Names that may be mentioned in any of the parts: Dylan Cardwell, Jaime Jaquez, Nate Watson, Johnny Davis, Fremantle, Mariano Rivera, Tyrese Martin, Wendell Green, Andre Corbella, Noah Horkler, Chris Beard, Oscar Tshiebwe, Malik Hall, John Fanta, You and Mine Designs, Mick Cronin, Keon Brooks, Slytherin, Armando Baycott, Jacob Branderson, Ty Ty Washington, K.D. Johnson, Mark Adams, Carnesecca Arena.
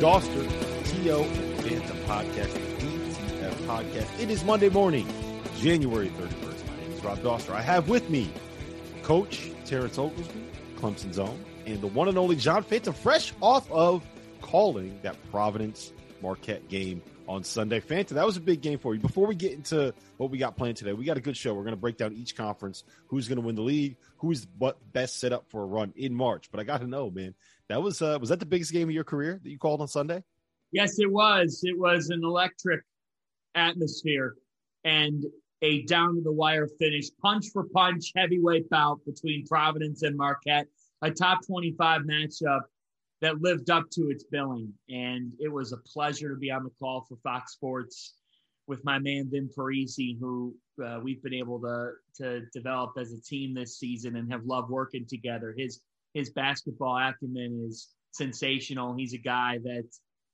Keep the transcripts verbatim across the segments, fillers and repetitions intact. Doster, T O, and Vanta Podcast, the D T F Podcast. It is Monday morning, January thirty-first. My name is Rob Doster. I have with me Coach Terrence Oglesby, Clemson's own, and the one and only John Fanta, fresh off of calling that Providence-Marquette game on Sunday. Fanta, that was a big game for you. Before we get into what we got planned today, we got a good show. We're going to break down each conference, who's going to win the league, who's what best set up for a run in March. But I got to know, man. That was uh, was that the biggest game of your career that you called on Sunday? Yes, it was. It was an electric atmosphere and a down-to-the-wire finish, punch-for-punch heavyweight bout between Providence and Marquette, a top twenty-five matchup that lived up to its billing. And it was a pleasure to be on the call for Fox Sports with my man Vin Parisi, who uh, we've been able to, to develop as a team this season and have loved working together. His His basketball acumen is sensational. He's a guy that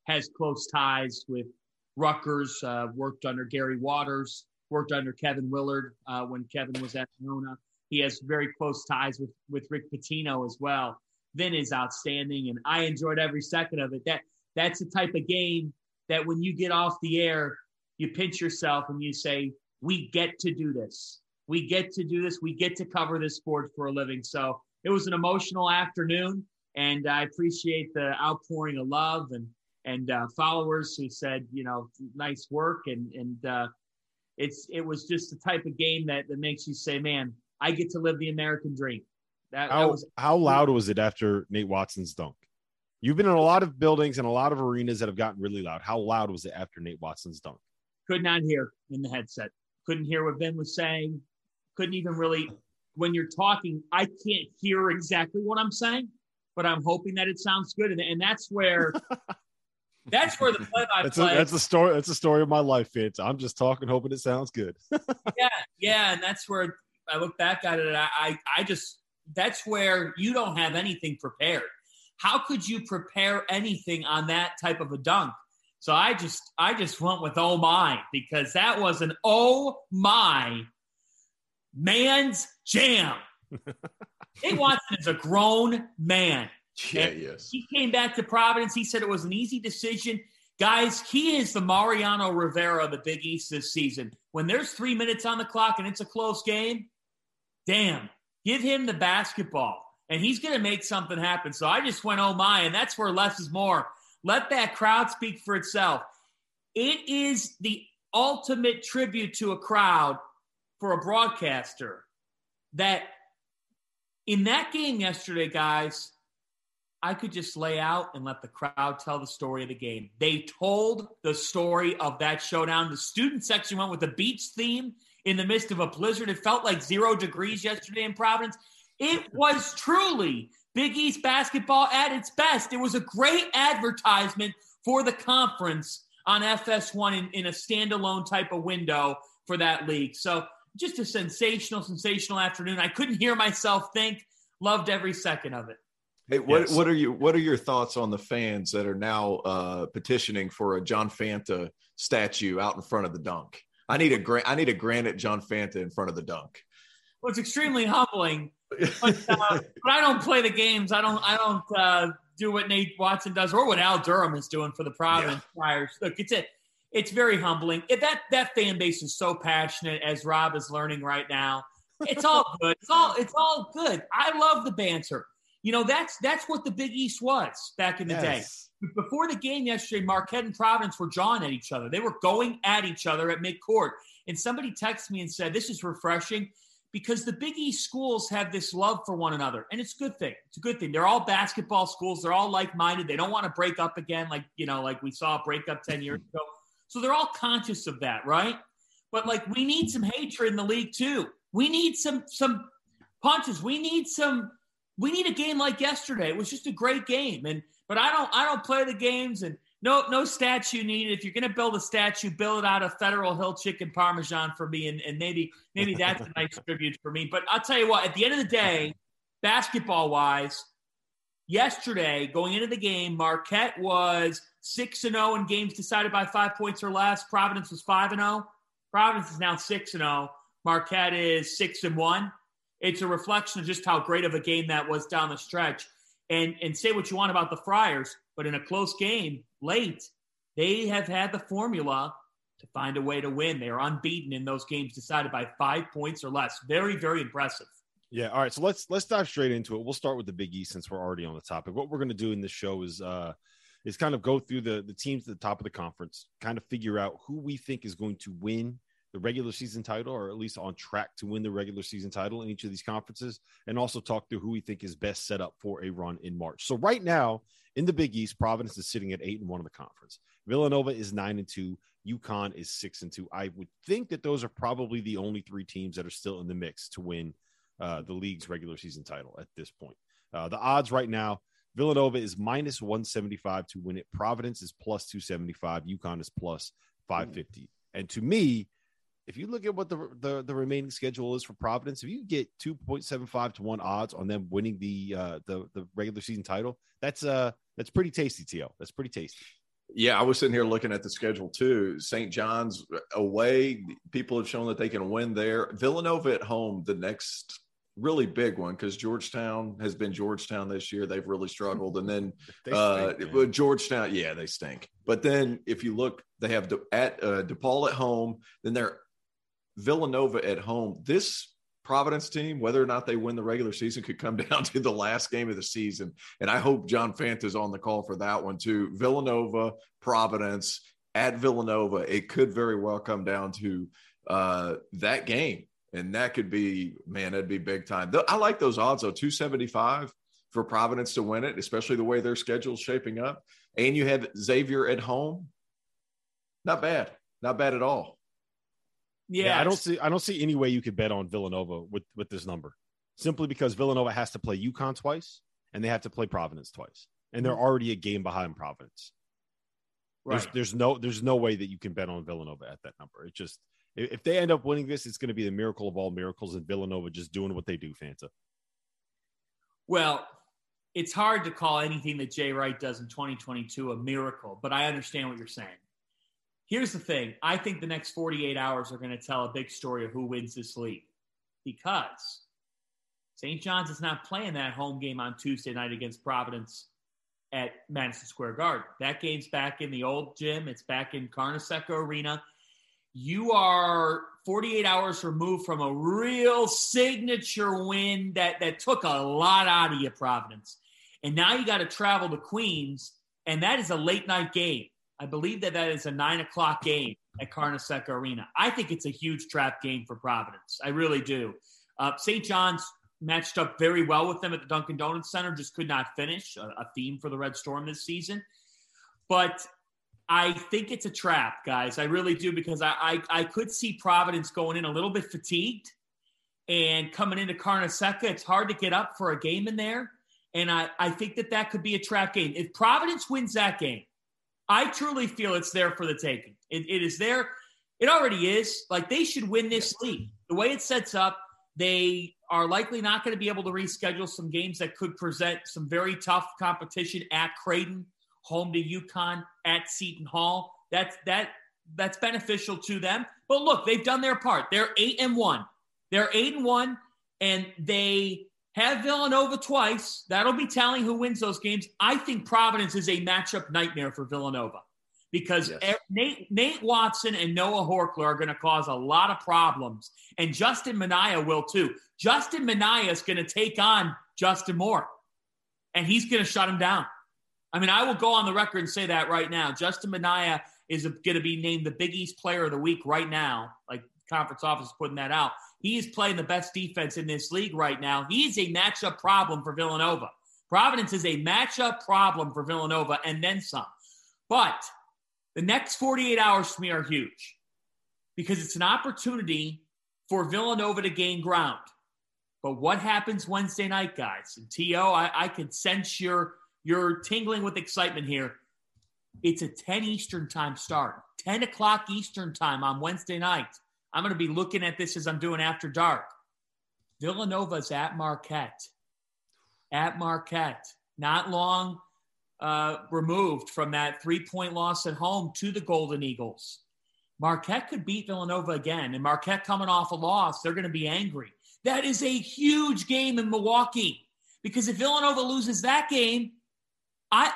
has close ties with Rutgers, uh, worked under Gary Waters, worked under Kevin Willard uh, when Kevin was at Nona. He has very close ties with, with Rick Pitino as well. Vin is outstanding, and I enjoyed every second of it. That That's the type of game that when you get off the air, you pinch yourself and you say, we get to do this. We get to do this. We get to cover this sport for a living. So it was an emotional afternoon, and I appreciate the outpouring of love and and uh, followers who said, you know, nice work. And and uh, it's it was just the type of game that, that makes you say, man, I get to live the American dream. That, how, that was- how loud was it after Nate Watson's dunk? You've been in a lot of buildings and a lot of arenas that have gotten really loud. How loud was it after Nate Watson's dunk? Could not hear in the headset. Couldn't hear what Ben was saying. Couldn't even really – when you're talking, I can't hear exactly what I'm saying, but I'm hoping that it sounds good. And, and that's where, that's where the play by play. That's the story. That's the story of my life. It's I'm just talking, hoping it sounds good. yeah. Yeah. And that's where I look back at it. And I, I, I just, that's where you don't have anything prepared. How could you prepare anything on that type of a dunk? So I just, I just went with, oh my, because that was an, oh my, man's jam. Nate Watson is a grown man. Yeah, yes. He came back to Providence. He said it was an easy decision. Guys, he is the Mariano Rivera of the Big East this season. When there's three minutes on the clock and it's a close game, damn, give him the basketball, and he's going to make something happen. So I just went, oh, my, and that's where less is more. Let that crowd speak for itself. It is the ultimate tribute to a crowd for a broadcaster that in that game yesterday, guys, I could just lay out and let the crowd tell the story of the game. They told the story of that showdown. The student section went with the beach theme in the midst of a blizzard. It felt like zero degrees yesterday in Providence. It was truly Big East basketball at its best. It was a great advertisement for the conference on F S one in, in a standalone type of window for that league. So, just a sensational, sensational afternoon. I couldn't hear myself think. Loved every second of it. Hey, what yes. what are you? What are your thoughts on the fans that are now uh, petitioning for a John Fanta statue out in front of the dunk? I need a gra- I need a granite John Fanta in front of the dunk. Well, it's extremely humbling, but, uh, but I don't play the games. I don't. I don't uh, do what Nate Watson does or what Al Durham is doing for the Providence Friars. Yeah. Look, it's it. It's very humbling. If that that fan base is so passionate, as Rob is learning right now. It's all good. It's all it's all good. I love the banter. You know, that's that's what the Big East was back in the yes. day. Before the game yesterday, Marquette and Providence were jawing at each other. They were going at each other at midcourt. And somebody texted me and said, this is refreshing because the Big East schools have this love for one another, and it's a good thing. It's a good thing. They're all basketball schools. They're all like-minded. They don't want to break up again, like, you know, like we saw a breakup ten years ago. So they're all conscious of that, right? But, like, we need some hatred in the league, too. We need some some punches. We need some – we need a game like yesterday. It was just a great game. And But I don't I don't play the games, and no no statue needed. If you're going to build a statue, build it out of Federal Hill Chicken Parmesan for me, and, and maybe maybe that's a nice tribute for me. But I'll tell you what, at the end of the day, basketball-wise, yesterday, going into the game, Marquette was six and oh in games decided by five points or less. Providence was five and oh. Providence is now six and oh. Marquette is six and one. It's a reflection of just how great of a game that was down the stretch. And and say what you want about the Friars, but in a close game, late, they have had the formula to find a way to win. They are unbeaten in those games decided by five points or less. Very, very impressive. Yeah, all right, so let's let's dive straight into it. We'll start with the Big East since we're already on the topic. What we're going to do in this show is uh, is kind of go through the, the teams at the top of the conference, kind of figure out who we think is going to win the regular season title, or at least on track to win the regular season title in each of these conferences, and also talk through who we think is best set up for a run in March. So right now in the Big East, Providence is sitting at eight and one in the conference. Villanova is nine and two. UConn is six and two. I would think that those are probably the only three teams that are still in the mix to win uh, the league's regular season title at this point. Uh, the odds right now, Villanova is minus one seventy-five to win it. Providence is plus two seventy-five. UConn is plus five fifty. And to me, if you look at what the, the the remaining schedule is for Providence, if you get two point seven five to one odds on them winning the uh, the the regular season title, that's uh that's pretty tasty, T L. That's pretty tasty. Yeah, I was sitting here looking at the schedule too. Saint John's away, people have shown that they can win there. Villanova at home, the next really big one, because Georgetown has been Georgetown this year. They've really struggled, and then stink, uh, Georgetown, yeah, they stink. But then if you look, they have De- at uh, DePaul at home, then they're Villanova at home. This Providence team, whether or not they win the regular season, could come down to the last game of the season. And I hope John Fanta's on the call for that one too. Villanova, Providence, at Villanova. It could very well come down to uh, that game. And that could be, man, that'd be big time. I like those odds though, two seventy-five for Providence to win it, especially the way their schedule's shaping up. And you have Xavier at home. Not bad. Not bad at all. Yeah, yeah, I don't see I don't see any way you could bet on Villanova with, with this number, simply because Villanova has to play UConn twice and they have to play Providence twice, and they're already a game behind Providence. Right. There's, there's no there's no way that you can bet on Villanova at that number. It just, if they end up winning this, it's going to be the miracle of all miracles, and Villanova just doing what they do, Fanta. Well, it's hard to call anything that Jay Wright does in twenty twenty-two a miracle, but I understand what you're saying. Here's the thing. I think the next forty-eight hours are going to tell a big story of who wins this league, because Saint John's is not playing that home game on Tuesday night against Providence at Madison Square Garden. That game's back in the old gym. It's back in Carnesecca Arena. You are forty-eight hours removed from a real signature win that, that took a lot out of you, Providence. And now you got to travel to Queens, and that is a late-night game. I believe that that is a nine o'clock game at Carnesecca Arena. I think it's a huge trap game for Providence. I really do. Uh, Saint John's matched up very well with them at the Dunkin' Donuts Center, just could not finish, a, a theme for the Red Storm this season. But I think it's a trap, guys. I really do, because I, I, I could see Providence going in a little bit fatigued and coming into Carnesecca. It's hard to get up for a game in there. And I, I think that that could be a trap game. If Providence wins that game, I truly feel it's there for the taking. It, it is there. It already is. Like, they should win this league. The way it sets up, they are likely not going to be able to reschedule some games that could present some very tough competition at Creighton, home to UConn, at Seton Hall. That's that that's beneficial to them. But look, they've done their part. They're eight and one. They're eight and one, and they have Villanova twice. That'll be telling who wins those games. I think Providence is a matchup nightmare for Villanova, because yes. Nate, Nate Watson and Noah Horkler are going to cause a lot of problems, and Justin Minaya will too. Justin Minaya is going to take on Justin Moore, and he's going to shut him down. I mean, I will go on the record and say that right now. Justin Minaya is going to be named the Big East Player of the Week right now. Like, conference office is putting that out. He is playing the best defense in this league right now. He is a matchup problem for Villanova. Providence is a matchup problem for Villanova and then some. But the next forty-eight hours for me are huge because it's an opportunity for Villanova to gain ground. But what happens Wednesday night, guys? And T O, I, I can sense your, your tingling with excitement here. It's a ten Eastern time start, ten o'clock Eastern time on Wednesday night. I'm going to be looking at this as I'm doing After Dark. Villanova's at Marquette. At Marquette. Not long uh, removed from that three-point loss at home to the Golden Eagles. Marquette could beat Villanova again, and Marquette coming off a loss, they're going to be angry. That is a huge game in Milwaukee because if Villanova loses that game, I,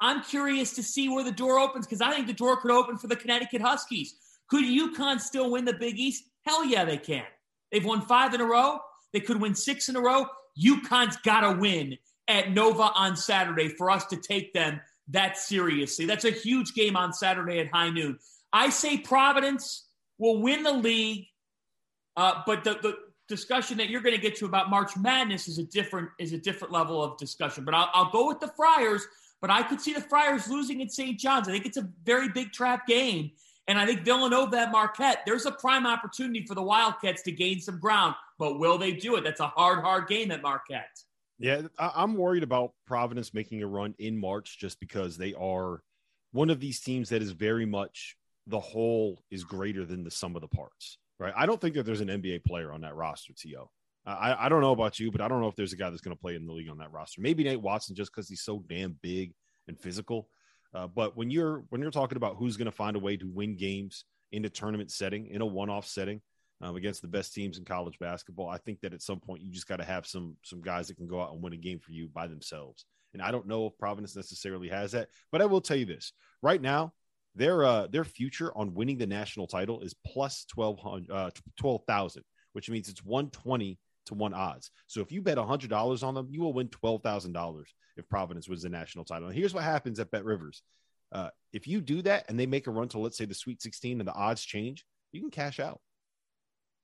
I'm curious to see where the door opens because I think the door could open for the Connecticut Huskies. Could UConn still win the Big East? Hell yeah, they can. They've won five in a row. They could win six in a row. UConn's got to win at Nova on Saturday for us to take them that seriously. That's a huge game on Saturday at high noon. I say Providence will win the league, uh, but the, the discussion that you're going to get to about March Madness is a different is a different level of discussion. But I'll, I'll go with the Friars, but I could see the Friars losing at Saint John's. I think it's a very big trap game. And I think Villanova at Marquette, there's a prime opportunity for the Wildcats to gain some ground. But will they do it? That's a hard, hard game at Marquette. Yeah, I'm worried about Providence making a run in March just because they are one of these teams that is very much the whole is greater than the sum of the parts, right? I don't think that there's an N B A player on that roster, T O. I, I don't know about you, but I don't know if there's a guy that's going to play in the league on that roster. Maybe Nate Watson just because he's so damn big and physical. Uh, but when you're when you're talking about who's going to find a way to win games in a tournament setting, in a one-off setting um, against the best teams in college basketball, I think that at some point you just got to have some some guys that can go out and win a game for you by themselves. And I don't know if Providence necessarily has that, but I will tell you this. Right now, their uh, their future on winning the national title is plus twelve thousand, which means it's one twenty to one odds. So if you bet one hundred dollars on them, you will win twelve thousand dollars if Providence wins the national title. And here's what happens at Bet Rivers. Uh, if you do that and they make a run to, let's say, the Sweet sixteen and the odds change, you can cash out.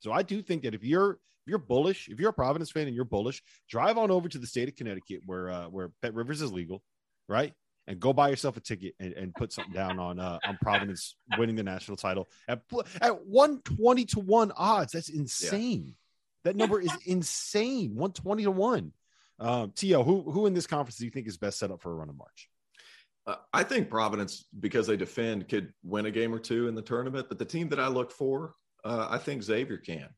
So I do think that if you're if you're bullish, if you're a Providence fan and you're bullish, drive on over to the state of Connecticut where uh, where Bet Rivers is legal, right? And go buy yourself a ticket and, and put something down on uh, on Providence winning the national title at at one twenty to one odds. That's insane. Yeah. That number is insane. one twenty to one. Um, T O, who who in this conference do you think is best set up for a run in March? Uh, I think Providence, because they defend, could win a game or two in the tournament. But the team that I look for, uh, I think Xavier can.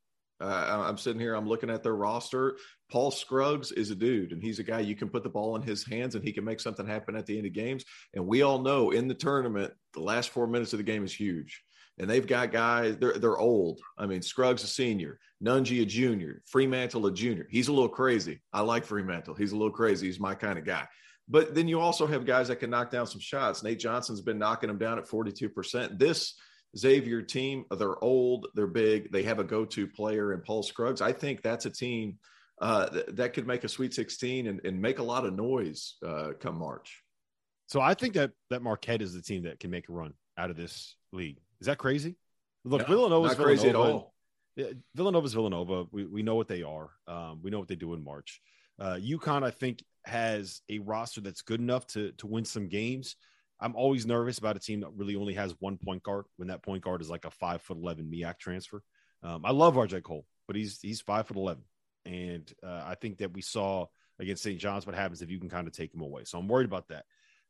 Uh, I'm sitting here, I'm looking at their roster. Paul Scruggs is a dude, and he's a guy you can put the ball in his hands and he can make something happen at the end of games. And we all know in the tournament, the last four minutes of the game is huge. And they've got guys, they're, they're old. I mean, Scruggs a senior, Nunji a junior, Fremantle a junior. He's a little crazy. I like Fremantle. He's a little crazy. He's my kind of guy. But then you also have guys that can knock down some shots. Nate Johnson's been knocking them down at forty-two percent. This Xavier team, they're old, they're big. They have a go-to player in Paul Scruggs. I think that's a team uh, th- that could make a Sweet sixteen and, and make a lot of noise uh, come March. So I think that, that Marquette is the team that can make a run out of this league. Is that crazy? Look, no, Villanova's not Villanova. Crazy at all. Villanova's Villanova. We we know what they are. Um, we know what they do in March. Uh, UConn, I think, has a roster that's good enough to to win some games. I'm always nervous about a team that really only has one point guard when that point guard is like a five foot eleven M I A C transfer. Um, I love R J Cole, but he's he's five foot eleven, and uh, I think that we saw against Saint John's what happens if you can kind of take him away. So I'm worried about that.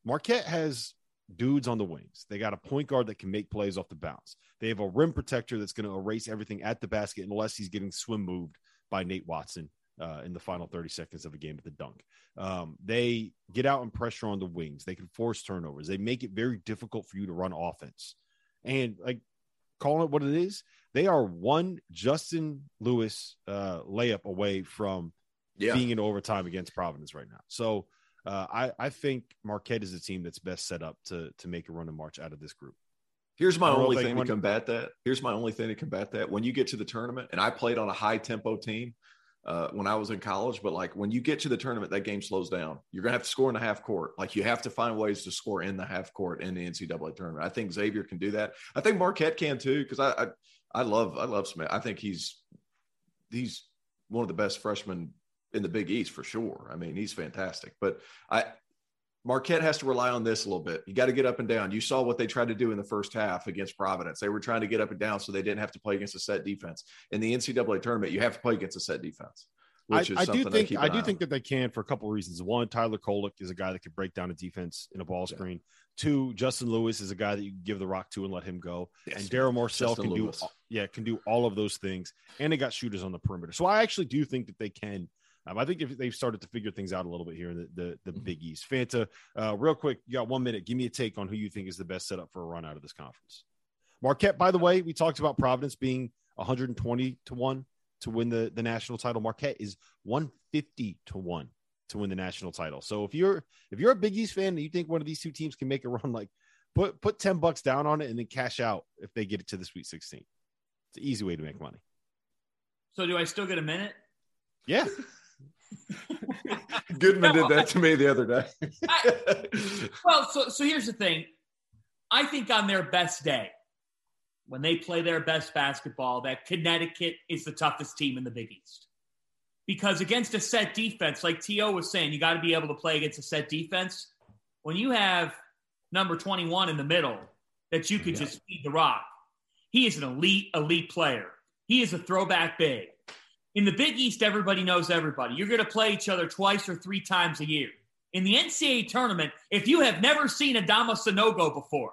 Marquette has dudes on the wings. They got a point guard that can make plays off the bounce. They have a rim protector that's going to erase everything at the basket unless he's getting swim moved by Nate Watson uh, in the final thirty seconds of a game at the dunk. Um, they get out and pressure on the wings. They can force turnovers. They make it very difficult for you to run offense. And like calling it what it is, they are one Justin Lewis uh, layup away from yeah. being in overtime against Providence right now. So Uh, I, I think Marquette is the team that's best set up to to make a run in March out of this group. Here's my only thing to combat that. Here's my only thing to combat that. When you get to the tournament, and I played on a high-tempo team uh, when I was in college, but, like, when you get to the tournament, that game slows down. You're going to have to score in the half court. Like, you have to find ways to score in the half court in the N C double A tournament. I think Xavier can do that. I think Marquette can, too, because I, I, I love I love Smith. I think he's – he's one of the best freshmen in the Big East for sure. I mean, he's fantastic. But I Marquette has to rely on this a little bit. You got to get up and down. You saw what they tried to do in the first half against Providence. They were trying to get up and down so they didn't have to play against a set defense. In the N C double A tournament, you have to play against a set defense. Which is I, I do think I, I do think that they can for a couple of reasons. One, Tyler Kolek is a guy that can break down a defense in a ball yeah. screen. Two, Justin Lewis is a guy that you can give the rock to and let him go. Yes. And Daryl Morcel can Lewis. do yeah can do all of those things. And they got shooters on the perimeter, so I actually do think that they can. Um, I think if they've started to figure things out a little bit here in the the, the mm-hmm. Big East. Fanta, uh, real quick, you got one minute. Give me a take on who you think is the best setup for a run out of this conference. Marquette, by the way, we talked about Providence being one hundred twenty to one. To win the, the national title. Marquette is one hundred fifty to one to win the national title. So if you're if you're a Big East fan and you think one of these two teams can make a run, like put put ten bucks down on it and then cash out if they get it to the Sweet sixteen. It's an easy way to make money. So do I still get a minute? Yeah. Goodman no, did that to me the other day. I, well, so so here's the thing. I think on their best day, when they play their best basketball, that Connecticut is the toughest team in the Big East. Because against a set defense, like T O was saying, you got to be able to play against a set defense. When you have number twenty-one in the middle that you could yeah. just feed the rock, he is an elite, elite player. He is a throwback big. In the Big East, everybody knows everybody. You're going to play each other twice or three times a year. In the N C double A tournament, if you have never seen Adama Sanogo before,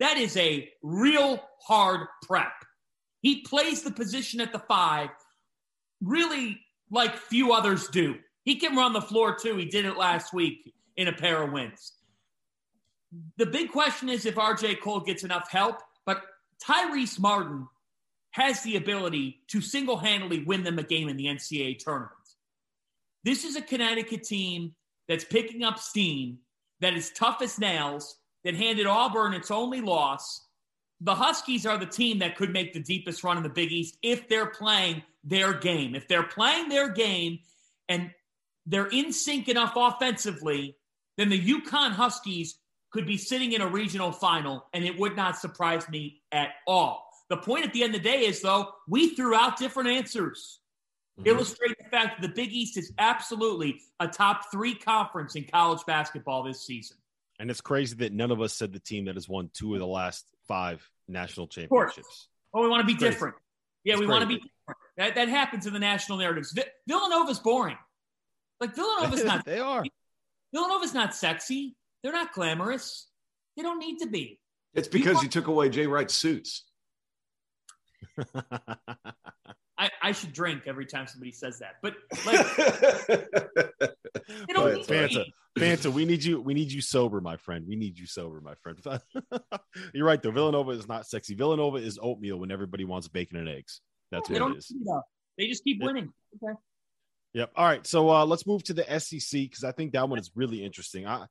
that is a real hard prep. He plays the position at the five really like few others do. He can run the floor too. He did it last week in a pair of wins. The big question is if R J Cole gets enough help, but Tyrese Martin has the ability to single-handedly win them a game in the N C double A tournament. This is a Connecticut team that's picking up steam, that is tough as nails, that handed Auburn its only loss. The Huskies are the team that could make the deepest run in the Big East if they're playing their game. If they're playing their game and they're in sync enough offensively, then the UConn Huskies could be sitting in a regional final, and it would not surprise me at all. The point at the end of the day is, though, we threw out different answers. Mm-hmm. Illustrate the fact that the Big East is absolutely a top three conference in college basketball this season. And it's crazy that none of us said the team that has won two of the last five national championships. Oh, we want to be crazy. different. Yeah, it's we crazy. want to be different. That, that happens in the national narratives. Vi- Villanova's boring. Like, Villanova's not. They are. Villanova's not sexy. They're not glamorous. They don't need to be. It's because you, you took away Jay Wright's suits. I, I should drink every time somebody says that. But, like, they don't need to be. Fanta, we need you. We need you sober, my friend. We need you sober, my friend. You're right, though. Villanova is not sexy. Villanova is oatmeal when everybody wants bacon and eggs. That's yeah, what it is. They just keep winning. Okay. Yep. All right. So uh, let's move to the S E C because I think that one is really interesting. I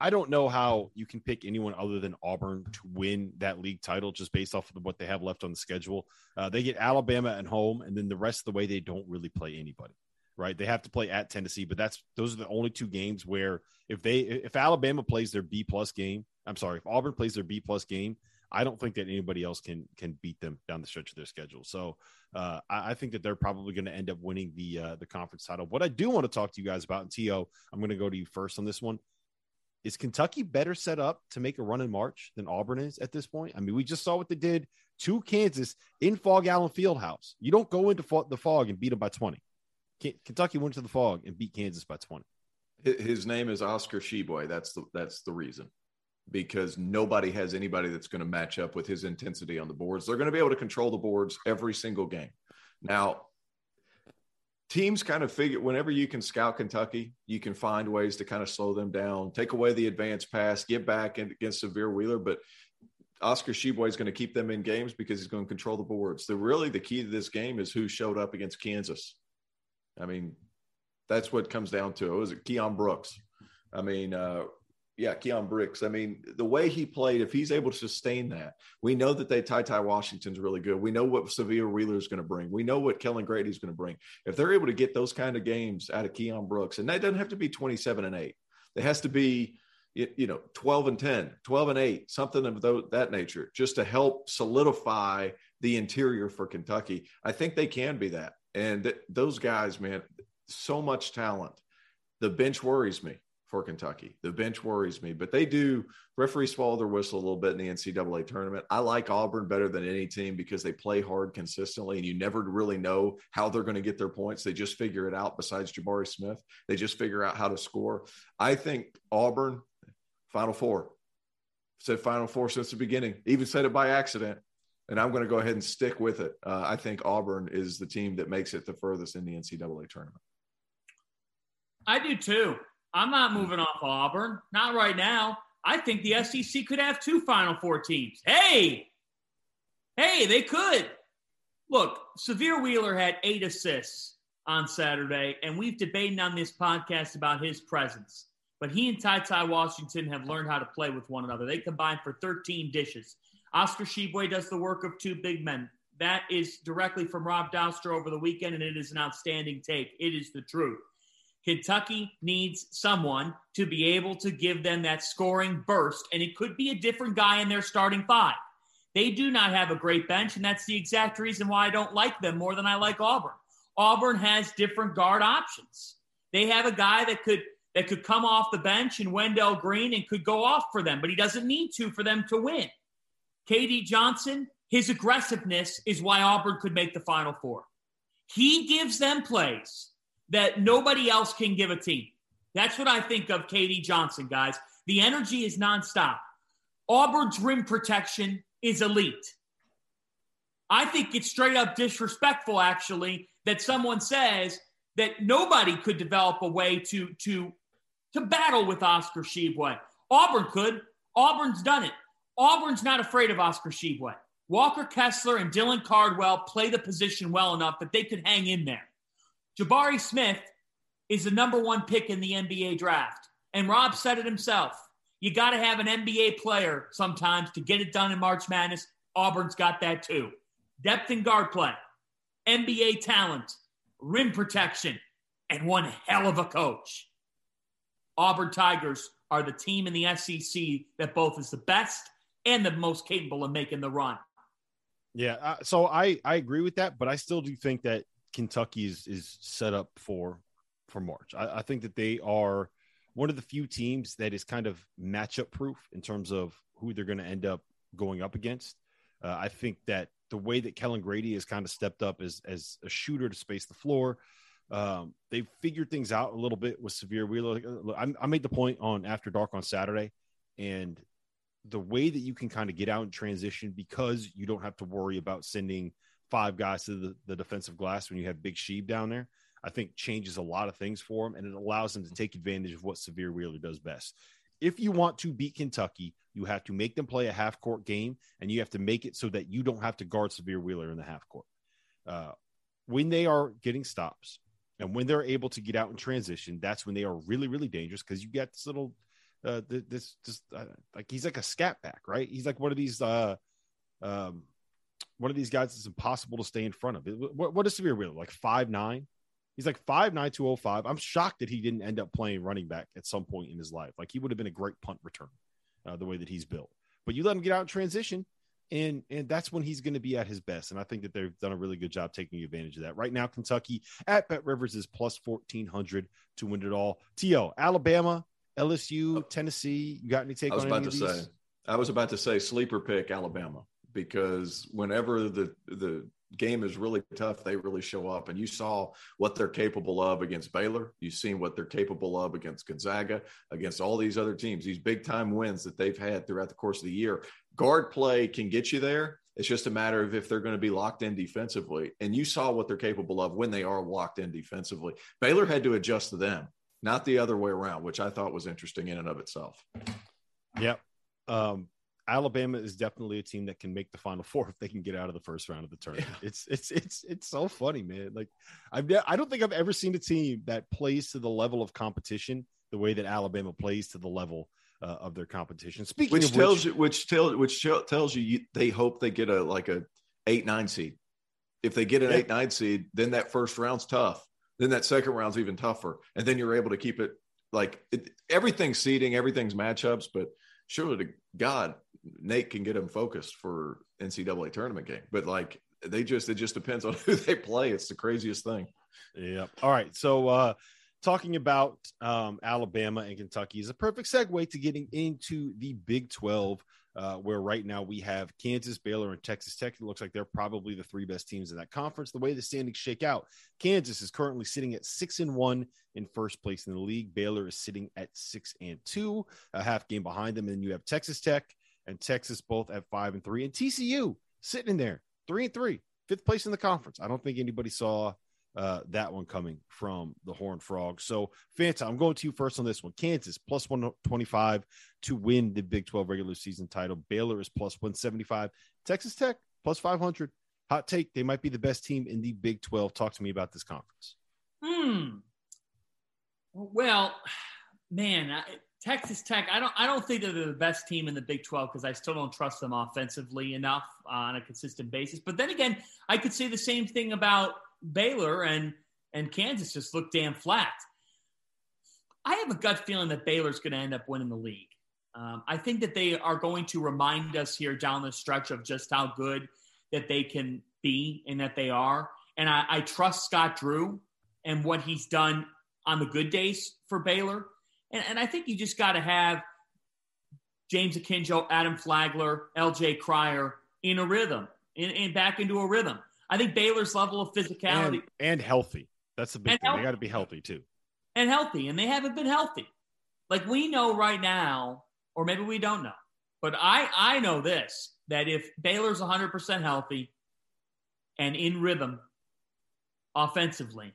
I don't know how you can pick anyone other than Auburn to win that league title just based off of what they have left on the schedule. Uh, they get Alabama at home, and then the rest of the way they don't really play anybody. Right, they have to play at Tennessee, but that's those are the only two games where if they if Alabama plays their B plus game, I'm sorry, if Auburn plays their B plus game, I don't think that anybody else can can beat them down the stretch of their schedule. So uh, I, I think that they're probably going to end up winning the uh, the conference title. What I do want to talk to you guys about, and T O, I'm going to go to you first on this one. Is Kentucky better set up to make a run in March than Auburn is at this point? I mean, we just saw what they did to Kansas in Fog Allen Fieldhouse. You don't go into fo- the Fog and beat them by twenty. Kentucky went to the Fog and beat Kansas by twenty. His name is Oscar Tshiebwe. That's the that's the reason, because nobody has anybody that's going to match up with his intensity on the boards. They're going to be able to control the boards every single game. Now, teams kind of figure whenever you can scout Kentucky, you can find ways to kind of slow them down, take away the advanced pass, get back against Sahvir Wheeler, but Oscar Tshiebwe is going to keep them in games because he's going to control the boards. The really the key to this game is who showed up against Kansas. I mean, that's what comes down to it. Was it Keon Brooks? I mean, uh, yeah, Keon Brooks. I mean, the way he played, if he's able to sustain that, we know that they Ty Ty Washington's really good. We know what Sahvir Wheeler's going to bring. We know what Kellen Grady's going to bring. If they're able to get those kind of games out of Keon Brooks, and that doesn't have to be twenty-seven and eight. It has to be, you know, twelve and ten, twelve and eight, something of that nature, just to help solidify the interior for Kentucky. I think they can be that. And th- those guys, man, so much talent. The bench worries me for Kentucky. The bench worries me, but they do referees swallow their whistle a little bit in the N C double A tournament. I like Auburn better than any team because they play hard consistently and you never really know how they're going to get their points. They just figure it out. Besides Jabari Smith, they just figure out how to score. I think Auburn Final Four, said Final Four since the beginning, even said it by accident. And I'm going to go ahead and stick with it. Uh, I think Auburn is the team that makes it the furthest in the N C double A tournament. I do too. I'm not moving off Auburn. Not right now. I think the S E C could have two Final Four teams. Hey! Hey, they could. Look, Sahvir Wheeler had eight assists on Saturday, and we've debated on this podcast about his presence. But he and Ty Ty Washington have learned how to play with one another. They combined for thirteen dishes. Oscar Tshiebwe does the work of two big men. That is directly from Rob Douster over the weekend, and it is an outstanding take. It is the truth. Kentucky needs someone to be able to give them that scoring burst, and it could be a different guy in their starting five. They do not have a great bench, and that's the exact reason why I don't like them more than I like Auburn. Auburn has different guard options. They have a guy that could that could come off the bench in Wendell Green and could go off for them, but he doesn't need to for them to win. K D. Johnson, his aggressiveness is why Auburn could make the Final Four. He gives them plays that nobody else can give a team. That's what I think of K D. Johnson, guys. The energy is nonstop. Auburn's rim protection is elite. I think it's straight up disrespectful, actually, that someone says that nobody could develop a way to, to, to battle with Oscar Tshiebwe. Auburn could. Auburn's done it. Auburn's not afraid of Oscar Tshiebwe. Walker Kessler and Dylan Cardwell play the position well enough that they could hang in there. Jabari Smith is the number one pick in the N B A draft. And Rob said it himself. You got to have an N B A player sometimes to get it done in March Madness. Auburn's got that too. Depth and guard play, N B A talent, rim protection, and one hell of a coach. Auburn Tigers are the team in the S E C that both is the best and the most capable of making the run. Yeah, uh, so I, I agree with that, but I still do think that Kentucky is, is set up for, for March. I, I think that they are one of the few teams that is kind of matchup proof in terms of who they're going to end up going up against. Uh, I think that the way that Kellen Grady has kind of stepped up as, as a shooter to space the floor, um, they've figured things out a little bit with Sahvir Wheeler. I, I made the point on After Dark on Saturday, and the way that you can kind of get out and transition because you don't have to worry about sending five guys to the, the defensive glass when you have Big Sheeb down there, I think changes a lot of things for him, and it allows him to take advantage of what Sahvir Wheeler does best. If you want to beat Kentucky, you have to make them play a half-court game, and you have to make it so that you don't have to guard Sahvir Wheeler in the half-court. Uh, when they are getting stops and when they're able to get out and transition, that's when they are really, really dangerous because you got this little uh, – this just uh, like he's like a scat back, right? He's like one of these uh, – um, one of these guys is impossible to stay in front of. What, what is Sahvir Wheeler? Like five nine? He's like five nine, two oh five. I'm shocked that he didn't end up playing running back at some point in his life. Like he would have been a great punt returner uh, the way that he's built. But you let him get out in transition, and and that's when he's going to be at his best. And I think that they've done a really good job taking advantage of that. Right now, Kentucky at Bet Rivers is plus fourteen hundred to win it all. T O, Alabama, L S U, Tennessee. You got any take on any of these? I was about to say. I was about to say sleeper pick Alabama. Because whenever the the game is really tough, they really show up. And you saw what they're capable of against Baylor. You've seen what they're capable of against Gonzaga, against all these other teams, these big-time wins that they've had throughout the course of the year. Guard play can get you there. It's just a matter of if they're going to be locked in defensively. And you saw what they're capable of when they are locked in defensively. Baylor had to adjust to them, not the other way around, which I thought was interesting in and of itself. Yep. Um Alabama is definitely a team that can make the Final Four if they can get out of the first round of the tournament. Yeah. It's it's it's it's so funny, man. Like I've ne- I don't think I've ever seen a team that plays to the level of competition the way that Alabama plays to the level uh, of their competition. Speaking which of which, tells you, which tells which tell, tells you, you they hope they get a like a eight nine seed. If they get an yeah. eight nine seed, then that first round's tough. Then that second round's even tougher, and then you're able to keep it like it, everything's seeding, everything's matchups, but. Surely to God, Nate can get him focused for N C double A tournament game. But like they just, it just depends on who they play. It's the craziest thing. Yeah. All right. So uh, talking about um, Alabama and Kentucky is a perfect segue to getting into the Big twelve, uh, where right now we have Kansas, Baylor, and Texas Tech. It looks like they're probably the three best teams in that conference. The way the standings shake out, Kansas is currently sitting at six and one in first place in the league. Baylor is sitting at six and two, a half game behind them. And then you have Texas Tech and Texas both at five and three, and T C U sitting in there three and three, fifth place in the conference. I don't think anybody saw uh, that one coming from the Horned Frogs. So, Fanta, I'm going to you first on this one. Kansas plus one twenty-five to win the Big twelve regular season title. Baylor is plus one seventy-five. Texas Tech plus five hundred. Hot take, they might be the best team in the Big twelve. Talk to me about this conference. Hmm. Well, man, I, Texas Tech, I don't I don't think they're the best team in the Big twelve because I still don't trust them offensively enough uh, on a consistent basis. But then again, I could say the same thing about Baylor, and and Kansas just looked damn flat. I have a gut feeling that Baylor's going to end up winning the league. Um, I think that they are going to remind us here down the stretch of just how good that they can be and that they are. And I, I trust Scott Drew and what he's done on the good days for Baylor. And, and I think you just got to have James Akinjo, Adam Flagler, L J Cryer in a rhythm, in, in back into a rhythm. I think Baylor's level of physicality. And, and healthy. That's the big thing. Healthy. They got to be healthy, too. And healthy. And they haven't been healthy. Like, we know right now, or maybe we don't know, but I, I know this, that if Baylor's one hundred percent healthy and in rhythm offensively,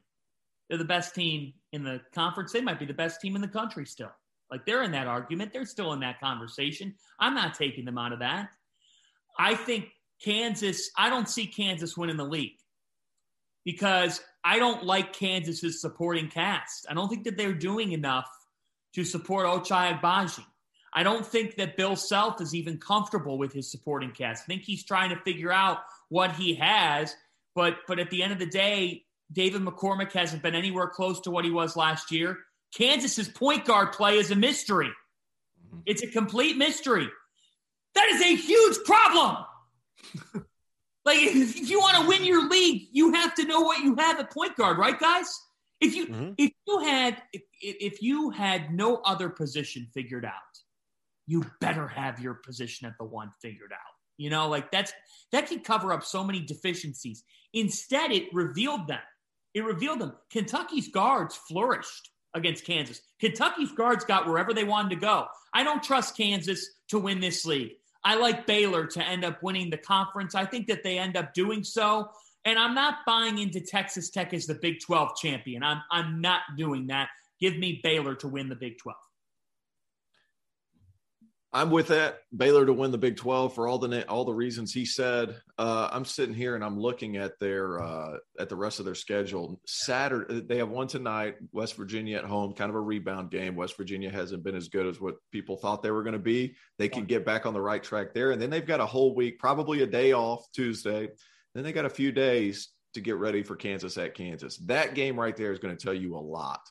they're the best team in the conference. They might be the best team in the country still. Like, they're in that argument. They're still in that conversation. I'm not taking them out of that. I think Kansas, I don't see Kansas winning the league because I don't like Kansas's supporting cast. I don't think that they're doing enough to support Ochai Agbaji. I don't think that Bill Self is even comfortable with his supporting cast. I think he's trying to figure out what he has, but but at the end of the day, David McCormick hasn't been anywhere close to what he was last year. Kansas's point guard play is a mystery. It's a complete mystery. That is a huge problem. Like, if you want to win your league, you have to know what you have at point guard, right, guys? If you mm-hmm. if you had if, if you had no other position figured out, you better have your position at the one figured out. You know, like that's that could cover up so many deficiencies. Instead, it revealed them. It revealed them. Kentucky's guards flourished against Kansas. Kentucky's guards got wherever they wanted to go. I don't trust Kansas to win this league. I like Baylor to end up winning the conference. I think that they end up doing so. And I'm not buying into Texas Tech as the Big twelve champion. I'm I'm not doing that. Give me Baylor to win the Big twelve. I'm with that. Baylor to win the Big twelve for all the all the reasons he said. Uh, I'm sitting here and I'm looking at their uh, at the rest of their schedule. Saturday they have one tonight. West Virginia at home, kind of a rebound game. West Virginia hasn't been as good as what people thought they were going to be. They can get back on the right track there, and then they've got a whole week, probably a day off Tuesday. Then they got a few days to get ready for Kansas at Kansas. That game right there is going to tell you a lot,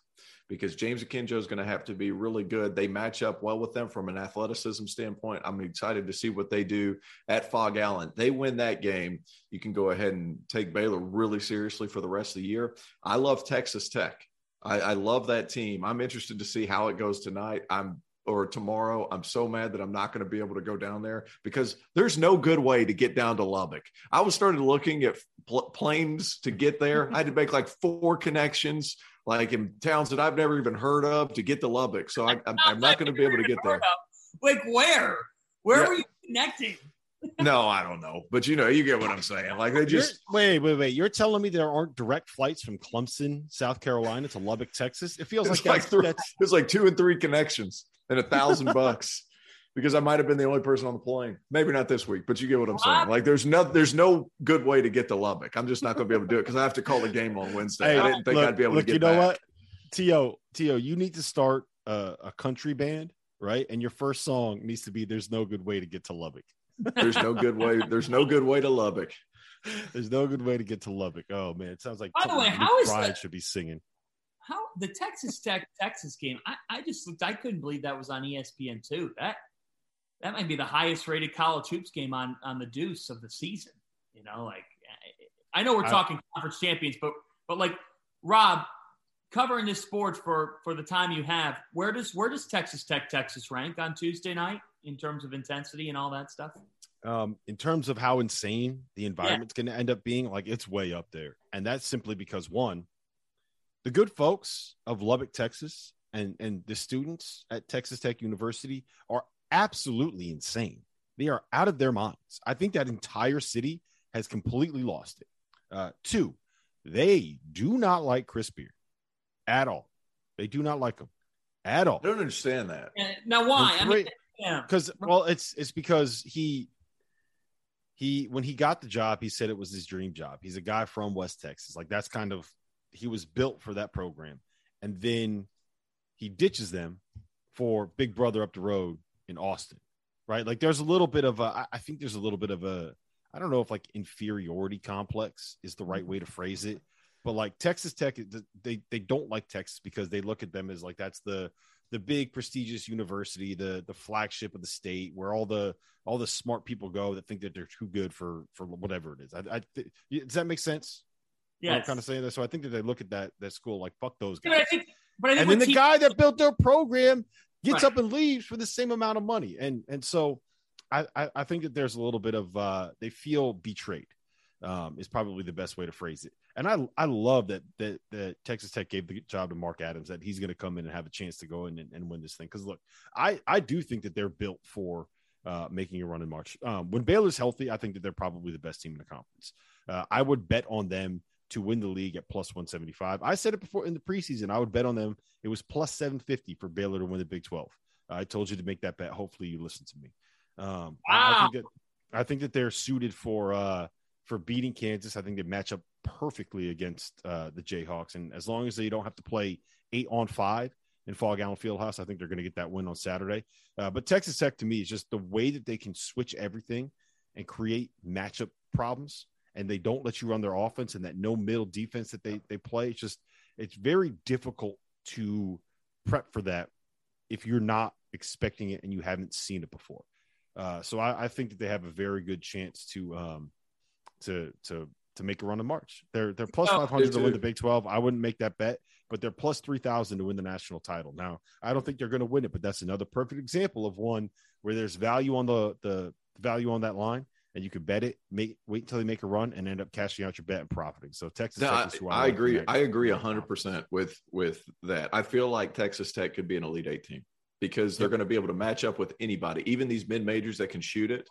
because James Akinjo is going to have to be really good. They match up well with them from an athleticism standpoint. I'm excited to see what they do at Fog Allen. They win that game, you can go ahead and take Baylor really seriously for the rest of the year. I love Texas Tech. I, I love that team. I'm interested to see how it goes tonight. I'm or tomorrow. I'm so mad that I'm not going to be able to go down there because there's no good way to get down to Lubbock. I was started looking at pl- planes to get there. I had to make like four connections, like in towns that I've never even heard of, to get to Lubbock. So I, I'm, I'm not going to be able to get there. Like where? Where yeah. were you connecting? No, I don't know. But, you know, you get what I'm saying. Like they just – Wait, wait, wait. You're telling me there aren't direct flights from Clemson, South Carolina to Lubbock, Texas? It feels like, like three, that's – It's like two and three connections and a thousand bucks because I might have been the only person on the plane. Maybe not this week, but you get what I'm saying. Like there's no there's no good way to get to Lubbock. I'm just not going to be able to do it because I have to call the game on Wednesday. Hey, I didn't think look, I'd be able look, to get back. You know back. What? Tio, Tio, you need to start a, a country band, right? And your first song needs to be There's No Good Way to Get to Lubbock. There's no good way. There's no good way to Lubbock. There's no good way to get to Lubbock. Oh, man. It sounds like By the way, how is Pride the, should be singing. How the Texas Tech Texas game, I, I just looked. I couldn't believe that was on E S P N two. That that might be the highest rated college hoops game on, on the Deuce of the season. You know, like I know we're I, talking conference champions, but but like Rob, covering this sport for for the time you have, where does where does Texas Tech Texas rank on Tuesday night in terms of intensity and all that stuff? Um, in terms of how insane the environment's yeah. going to end up being, like it's way up there, and that's simply because one, the good folks of Lubbock, Texas, and and the students at Texas Tech University are absolutely insane. They are out of their minds. I think that entire city has completely lost it. Uh, two, they do not like Chris Beard at all. They do not like him at all. I don't understand that. Now, why? Because, I mean, yeah. well, it's it's because he he when he got the job, he said it was his dream job. He's a guy from West Texas, like that's kind of he was built for that program, and then he ditches them for Big Brother up the road in Austin, right? Like there's a little bit of a, I think there's a little bit of a, I don't know if like inferiority complex is the right way to phrase it, but like Texas Tech, they they don't like Texas because they look at them as like that's the the big prestigious university, the the flagship of the state, where all the all the smart people go that think that they're too good for for whatever it is. I, I th- does that make sense? Yeah, I'm kind of saying that. So I think that they look at that that school like fuck those guys. But I think, but I think and then the te- guy that built their program gets right. up and leaves for the same amount of money, and and so. I, I think that there's a little bit of uh, they feel betrayed um, is probably the best way to phrase it. And I I love that that, that Texas Tech gave the job to Mark Adams, that he's going to come in and have a chance to go in and, and win this thing. Because, look, I, I do think that they're built for uh, making a run in March. Um, when Baylor's healthy, I think that they're probably the best team in the conference. Uh, I would bet on them to win the league at plus one seventy-five. I said it before in the preseason. I would bet on them. It was plus seven fifty for Baylor to win the Big twelve. Uh, I told you to make that bet. Hopefully you listen to me. Um, wow. I, I, think that, I think that they're suited for uh, for beating Kansas. I think they match up perfectly against uh, the Jayhawks. And as long as they don't have to play eight on five in Fog Allen Fieldhouse, I think they're going to get that win on Saturday. Uh, but Texas Tech, to me, is just the way that they can switch everything and create matchup problems. And they don't let you run their offense, and that no middle defense that they, they play. It's just it's very difficult to prep for that if you're not expecting it and you haven't seen it before. Uh, so I, I think that they have a very good chance to um, to to to make a run in March. They're they're plus five hundred to win the Big twelve. I wouldn't make that bet, but they're plus three thousand to win the national title. Now I don't think they're going to win it, but that's another perfect example of one where there's value on the the value on that line, and you can bet it. Make wait until they make a run and end up cashing out your bet and profiting. So Texas Tech is who I agree. I agree a hundred percent with with that. I feel like Texas Tech could be an Elite Eight team, because they're going to be able to match up with anybody, even these mid-majors that can shoot it.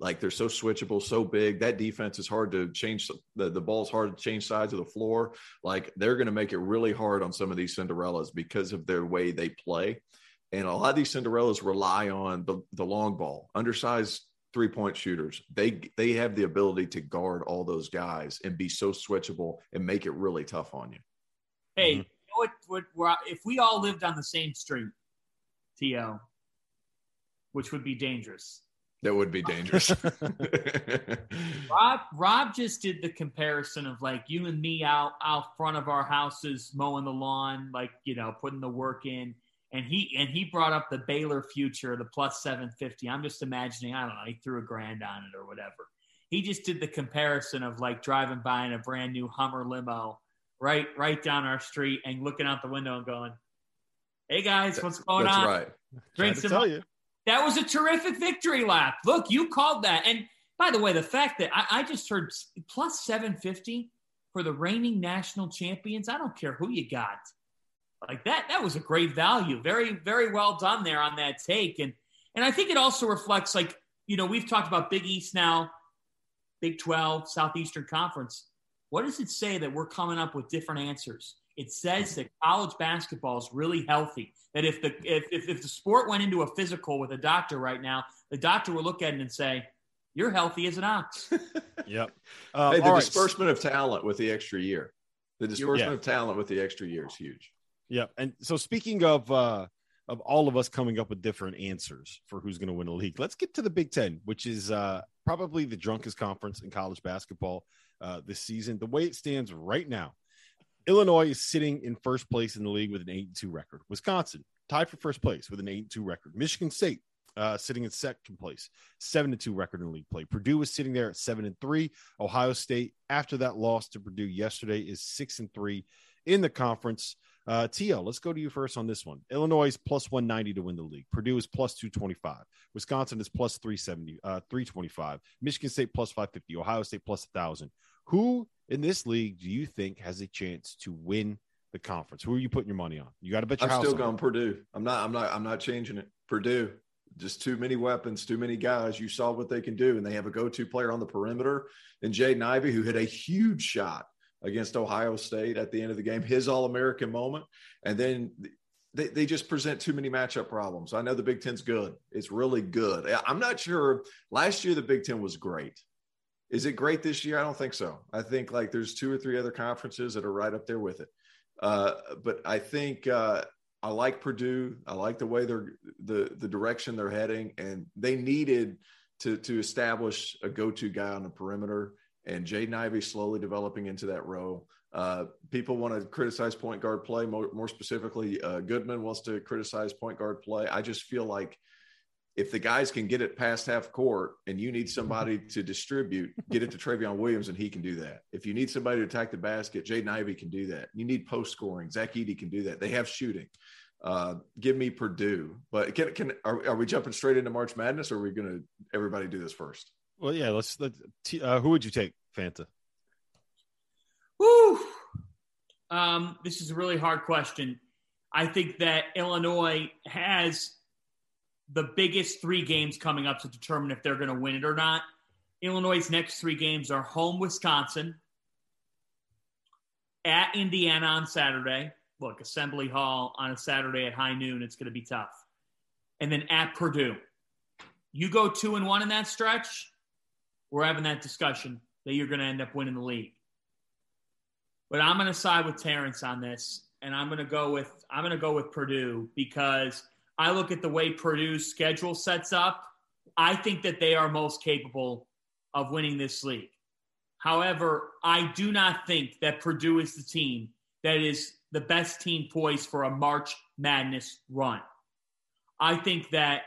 Like, they're so switchable, so big. That defense is hard to change. The, the ball's hard to change sides of the floor. Like, they're going to make it really hard on some of these Cinderellas because of their way they play. And a lot of these Cinderellas rely on the, the long ball, undersized three-point shooters. They, they have the ability to guard all those guys and be so switchable and make it really tough on you. Hey, you know what, what, if we all lived on the same street, T O, which would be dangerous. That would be dangerous. Rob, Rob just did the comparison of like you and me out out front of our houses mowing the lawn, like, you know, putting the work in. And he and he brought up the Baylor future, the plus seven fifty. I'm just imagining, I don't know, he threw a grand on it or whatever. He just did the comparison of like driving by in a brand new Hummer limo right right down our street and looking out the window and going, hey guys, what's going That's on? Right. Drink some. Tell you. That was a terrific victory lap. Look, you called that. And by the way, the fact that I, I just heard plus seven fifty for the reigning national champions. I don't care who you got. Like that, that was a great value. Very, very well done there on that take. And and I think it also reflects, like, you know, we've talked about Big East now, Big twelve, Southeastern Conference. What does it say that we're coming up with different answers? It says that college basketball is really healthy, that if the if, if if the sport went into a physical with a doctor right now, the doctor would look at it and say, you're healthy as an ox. Yep. Uh, hey, the disbursement right. of talent with the extra year. The disbursement yeah. of talent with the extra year is huge. Yep. And so speaking of uh, of all of us coming up with different answers for who's going to win a league, let's get to the Big Ten, which is uh, probably the drunkest conference in college basketball uh, this season. The way it stands right now, Illinois is sitting in first place in the league with an eight and two record. Wisconsin tied for first place with an eight and two record. Michigan State uh, sitting in second place, seven to two record in league play. Purdue was sitting there at seven and three. Ohio State, after that loss to Purdue yesterday, is six and three in the conference. Uh, T L, let's go to you first on this one. Illinois is plus one ninety to win the league. Purdue is plus two twenty-five. Wisconsin is plus three seventy, uh, three twenty-five. Michigan State plus five fifty. Ohio State plus one thousand. Who in this league do you think has a chance to win the conference? Who are you putting your money on? You got to bet your I'm house. I'm still going Purdue. I'm not. I'm not. I'm not changing it. Purdue. Just too many weapons, too many guys. You saw what they can do, and they have a go-to player on the perimeter, and Jaden Ivey, who hit a huge shot against Ohio State at the end of the game, his All-American moment. And then they, they just present too many matchup problems. I know the Big Ten's good. It's really good. I'm not sure. Last year, the Big Ten was great. Is it great this year? I don't think so. I think like there's two or three other conferences that are right up there with it. Uh, but I think uh, I like Purdue. I like the way they're the, the direction they're heading, and they needed to, to establish a go-to guy on the perimeter. And Jaden Ivey slowly developing into that role. Uh, people want to criticize point guard play. More, more specifically, uh, Goodman wants to criticize point guard play. I just feel like if the guys can get it past half court and you need somebody to distribute, get it to Travion Williams and he can do that. If you need somebody to attack the basket, Jaden Ivey can do that. You need post scoring. Zach Edey can do that. They have shooting. Uh, give me Purdue. But can can are, are we jumping straight into March Madness, or are we going to everybody do this first? Well, yeah, let's, let's – uh, who would you take, Fanta? Woo! Um, this is a really hard question. I think that Illinois has the biggest three games coming up to determine if they're going to win it or not. Illinois' next three games are home Wisconsin, at Indiana on Saturday. Look, Assembly Hall on a Saturday at high noon, it's going to be tough. And then at Purdue. You go two and one in that stretch, we're having that discussion that you're going to end up winning the league. But I'm going to side with Terrence on this, and I'm going to go with I'm going to go with Purdue, because I look at the way Purdue's schedule sets up. I think that they are most capable of winning this league. However, I do not think that Purdue is the team that is the best team poised for a March Madness run. I think that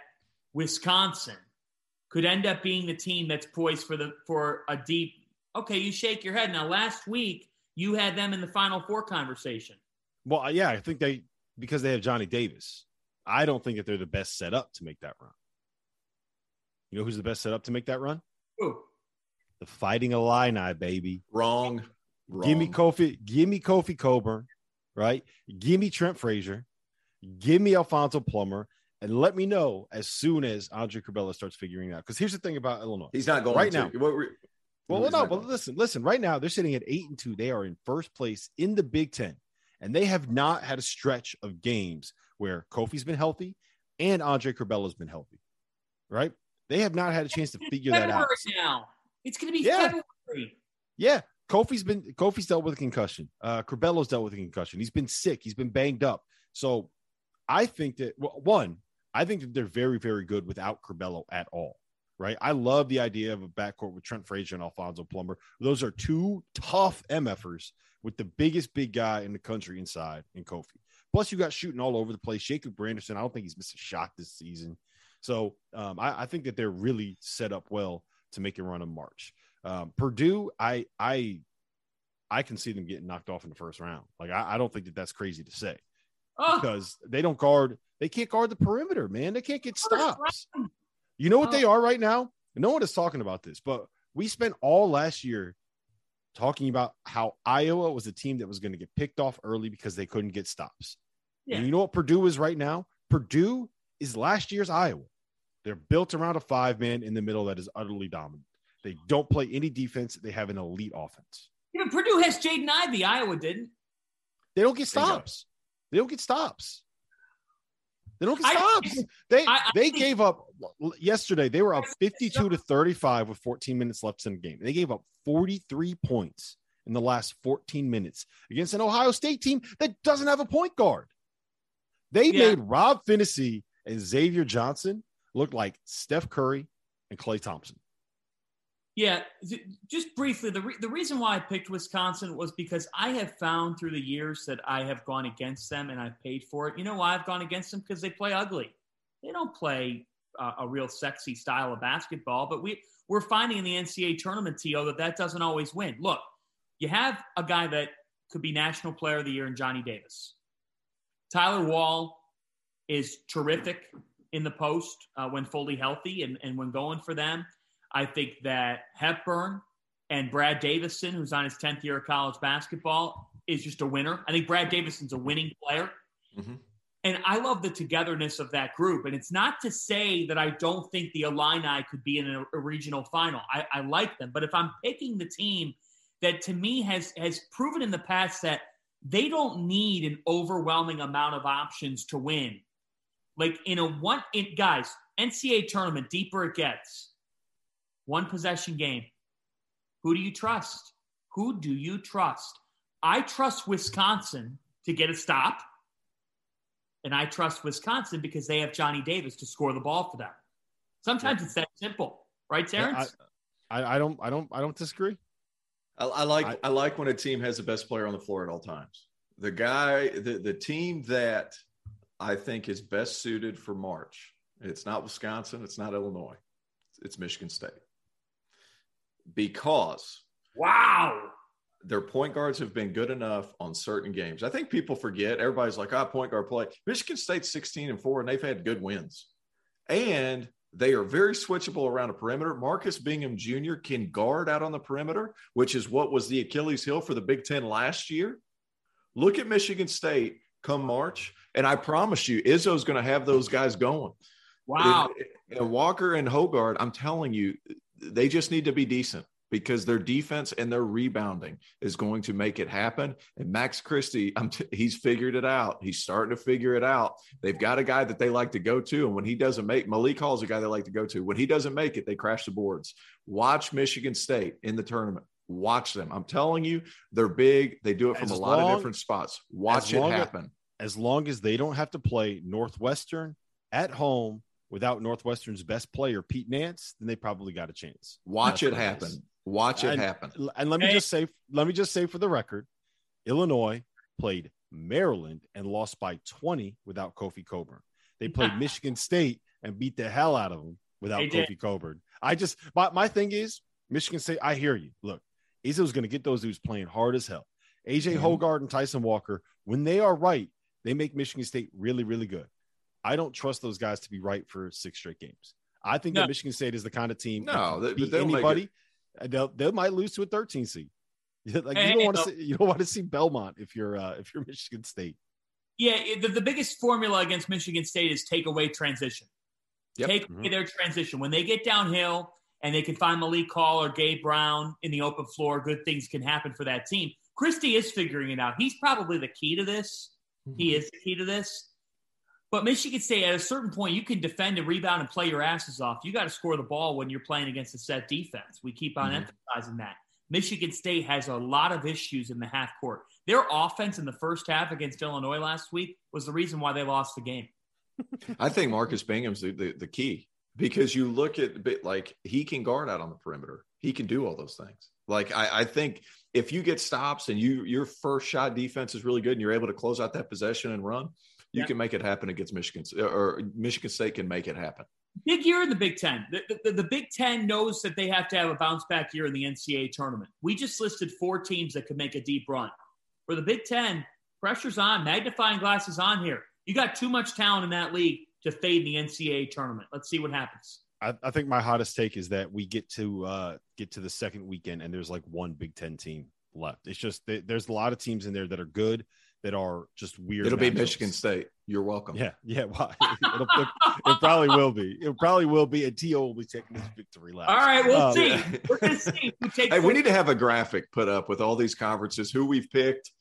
Wisconsin could end up being the team that's poised for the for a deep – okay, you shake your head. Now, last week, you had them in the Final Four conversation. Well, yeah, I think they – because they have Johnny Davis. I don't think that they're the best set up to make that run. You know who's the best set up to make that run? Who? The Fighting Illini, baby. Wrong. Wrong. Give me Kofi. Give me Kofi Coburn, right? Give me Trent Frazier. Give me Alfonso Plummer. And let me know as soon as Andre Corbella starts figuring it out. Because here's the thing about Illinois. He's not going right to. now. What were, what well, no, but listen, listen. Right now, they're sitting at eight and two. They are in first place in the Big Ten, and they have not had a stretch of games where Kofi's been healthy and Andre Corbella's been healthy. Right? They have not had a chance to figure that out. Now. It's going to be yeah. February. Yeah. Kofi's been Kofi's dealt with a concussion. Uh, Corbella's dealt with a concussion. He's been sick. He's been banged up. So I think that well, one. I think that they're very, very good without Corbello at all, right? I love the idea of a backcourt with Trent Frazier and Alfonso Plummer. Those are two tough MFers with the biggest big guy in the country inside in Kofi. Plus, you got shooting all over the place. Jacob Branderson, I don't think he's missed a shot this season. So um, I, I think that they're really set up well to make a run in March. Um, Purdue, I I I can see them getting knocked off in the first round. Like, I, I don't think that that's crazy to say. Oh. Because they don't guard – they can't guard the perimeter, man. They can't get stops. You know what they are right now? No one is talking about this, but we spent all last year talking about how Iowa was a team that was going to get picked off early because they couldn't get stops. Yeah. And you know what Purdue is right now? Purdue is last year's Iowa. They're built around a five-man in the middle that is utterly dominant. They don't play any defense. They have an elite offense. Even Purdue has Jaden Ivey. Iowa didn't. They don't get stops. They don't get stops. They don't get stops. I, they I, I they gave up yesterday. They were up fifty-two to thirty-five with fourteen minutes left in the game. They gave up forty-three points in the last fourteen minutes against an Ohio State team that doesn't have a point guard. They yeah. made Rob Finney and Xavier Johnson look like Steph Curry and Klay Thompson. Yeah, just briefly, the re- the reason why I picked Wisconsin was because I have found through the years that I have gone against them and I've paid for it. You know why I've gone against them? Because they play ugly. They don't play uh, a real sexy style of basketball. But we, we're finding in the N C A A tournament, T O, that that doesn't always win. Look, you have a guy that could be National Player of the Year in Johnny Davis. Tyler Wall is terrific in the post uh, when fully healthy and, and when going for them. I think that Hepburn and Brad Davison, who's on his tenth year of college basketball, is just a winner. I think Brad Davison's a winning player. Mm-hmm. And I love the togetherness of that group. And it's not to say that I don't think the Illini could be in a, a regional final. I, I like them. But if I'm picking the team that to me has has proven in the past that they don't need an overwhelming amount of options to win. Like in a one, in, guys, N C A A tournament, deeper it gets, one possession game. Who do you trust? Who do you trust? I trust Wisconsin to get a stop. And I trust Wisconsin because they have Johnny Davis to score the ball for them. Sometimes yeah. it's that simple, right, Terrence? Yeah, I, I, I don't, I don't, I don't disagree. I, I like, I, I like when a team has the best player on the floor at all times. The guy, the, the team that I think is best suited for March. It's not Wisconsin. It's not Illinois. It's, it's Michigan State. Because wow, their point guards have been good enough on certain games. I think people forget. Everybody's like, ah, oh, point guard play. Michigan State's sixteen and four, and they've had good wins. And they are very switchable around a perimeter. Marcus Bingham Junior can guard out on the perimeter, which is what was the Achilles heel for the Big Ten last year. Look at Michigan State come March, and I promise you, Izzo's going to have those guys going. Wow. And, and Walker and Hogard, I'm telling you, they just need to be decent, because their defense and their rebounding is going to make it happen. And Max Christie, I'm t- he's figured it out. He's starting to figure it out. They've got a guy that they like to go to, and when he doesn't make – Malik Hall is a guy they like to go to. When he doesn't make it, they crash the boards. Watch Michigan State in the tournament. Watch them. I'm telling you, they're big. They do it from as a lot long, of different spots. Watch it happen. As, as long as they don't have to play Northwestern at home without Northwestern's best player, Pete Nance, then they probably got a chance. Watch it happen. Watch it happen. And, and let me just say, let me just say for the record, Illinois played Maryland and lost by twenty without Kofi Coburn. They played Michigan State and beat the hell out of them without Kofi Coburn. I just, my, my thing is Michigan State. I hear you. Look, Izzo's going to get those dudes playing hard as hell. A J mm-hmm. Hogard and Tyson Walker, when they are right, they make Michigan State really, really good. I don't trust those guys to be right for six straight games. I think no. that Michigan State is the kind of team. No, that beat anybody. They'll, they might lose to a thirteen seed. Like hey, you don't want to see, you don't want to see Belmont if you're uh, if you're Michigan State. Yeah, the, the biggest formula against Michigan State is take away transition. Yep. Take mm-hmm. away their transition. When they get downhill and they can find Malik Hall or Gabe Brown in the open floor, good things can happen for that team. Christie is figuring it out. He's probably the key to this. Mm-hmm. He is the key to this. But Michigan State, at a certain point, you can defend and rebound and play your asses off. You got to score the ball when you're playing against a set defense. We keep on mm-hmm. emphasizing that. Michigan State has a lot of issues in the half court. Their offense in the first half against Illinois last week was the reason why they lost the game. I think Marcus Bingham's the, the, the key, because you look at a bit like he can guard out on the perimeter. He can do all those things. Like I, I think if you get stops and you your first shot defense is really good and you're able to close out that possession and run, You yeah. can make it happen against Michigan, or Michigan State can make it happen. Big year in the Big Ten. The, the, the Big Ten knows that they have to have a bounce-back year in the N C A A tournament. We just listed four teams that could make a deep run. For the Big Ten, pressure's on, magnifying glasses on here. You got too much talent in that league to fade in the N C A A tournament. Let's see what happens. I, I think my hottest take is that we get to uh, get to the second weekend and there's like one Big Ten team left. It's just they, there's a lot of teams in there that are good, that are just weird. It'll be Michigan State. You're welcome. Yeah. Yeah. Well, it'll, it, it probably will be. It probably will be. And T O will be taking this victory lap. All right. We'll um, see. We're going to see. Who takes hey, we need to have a graphic put up with all these conferences, who we've picked.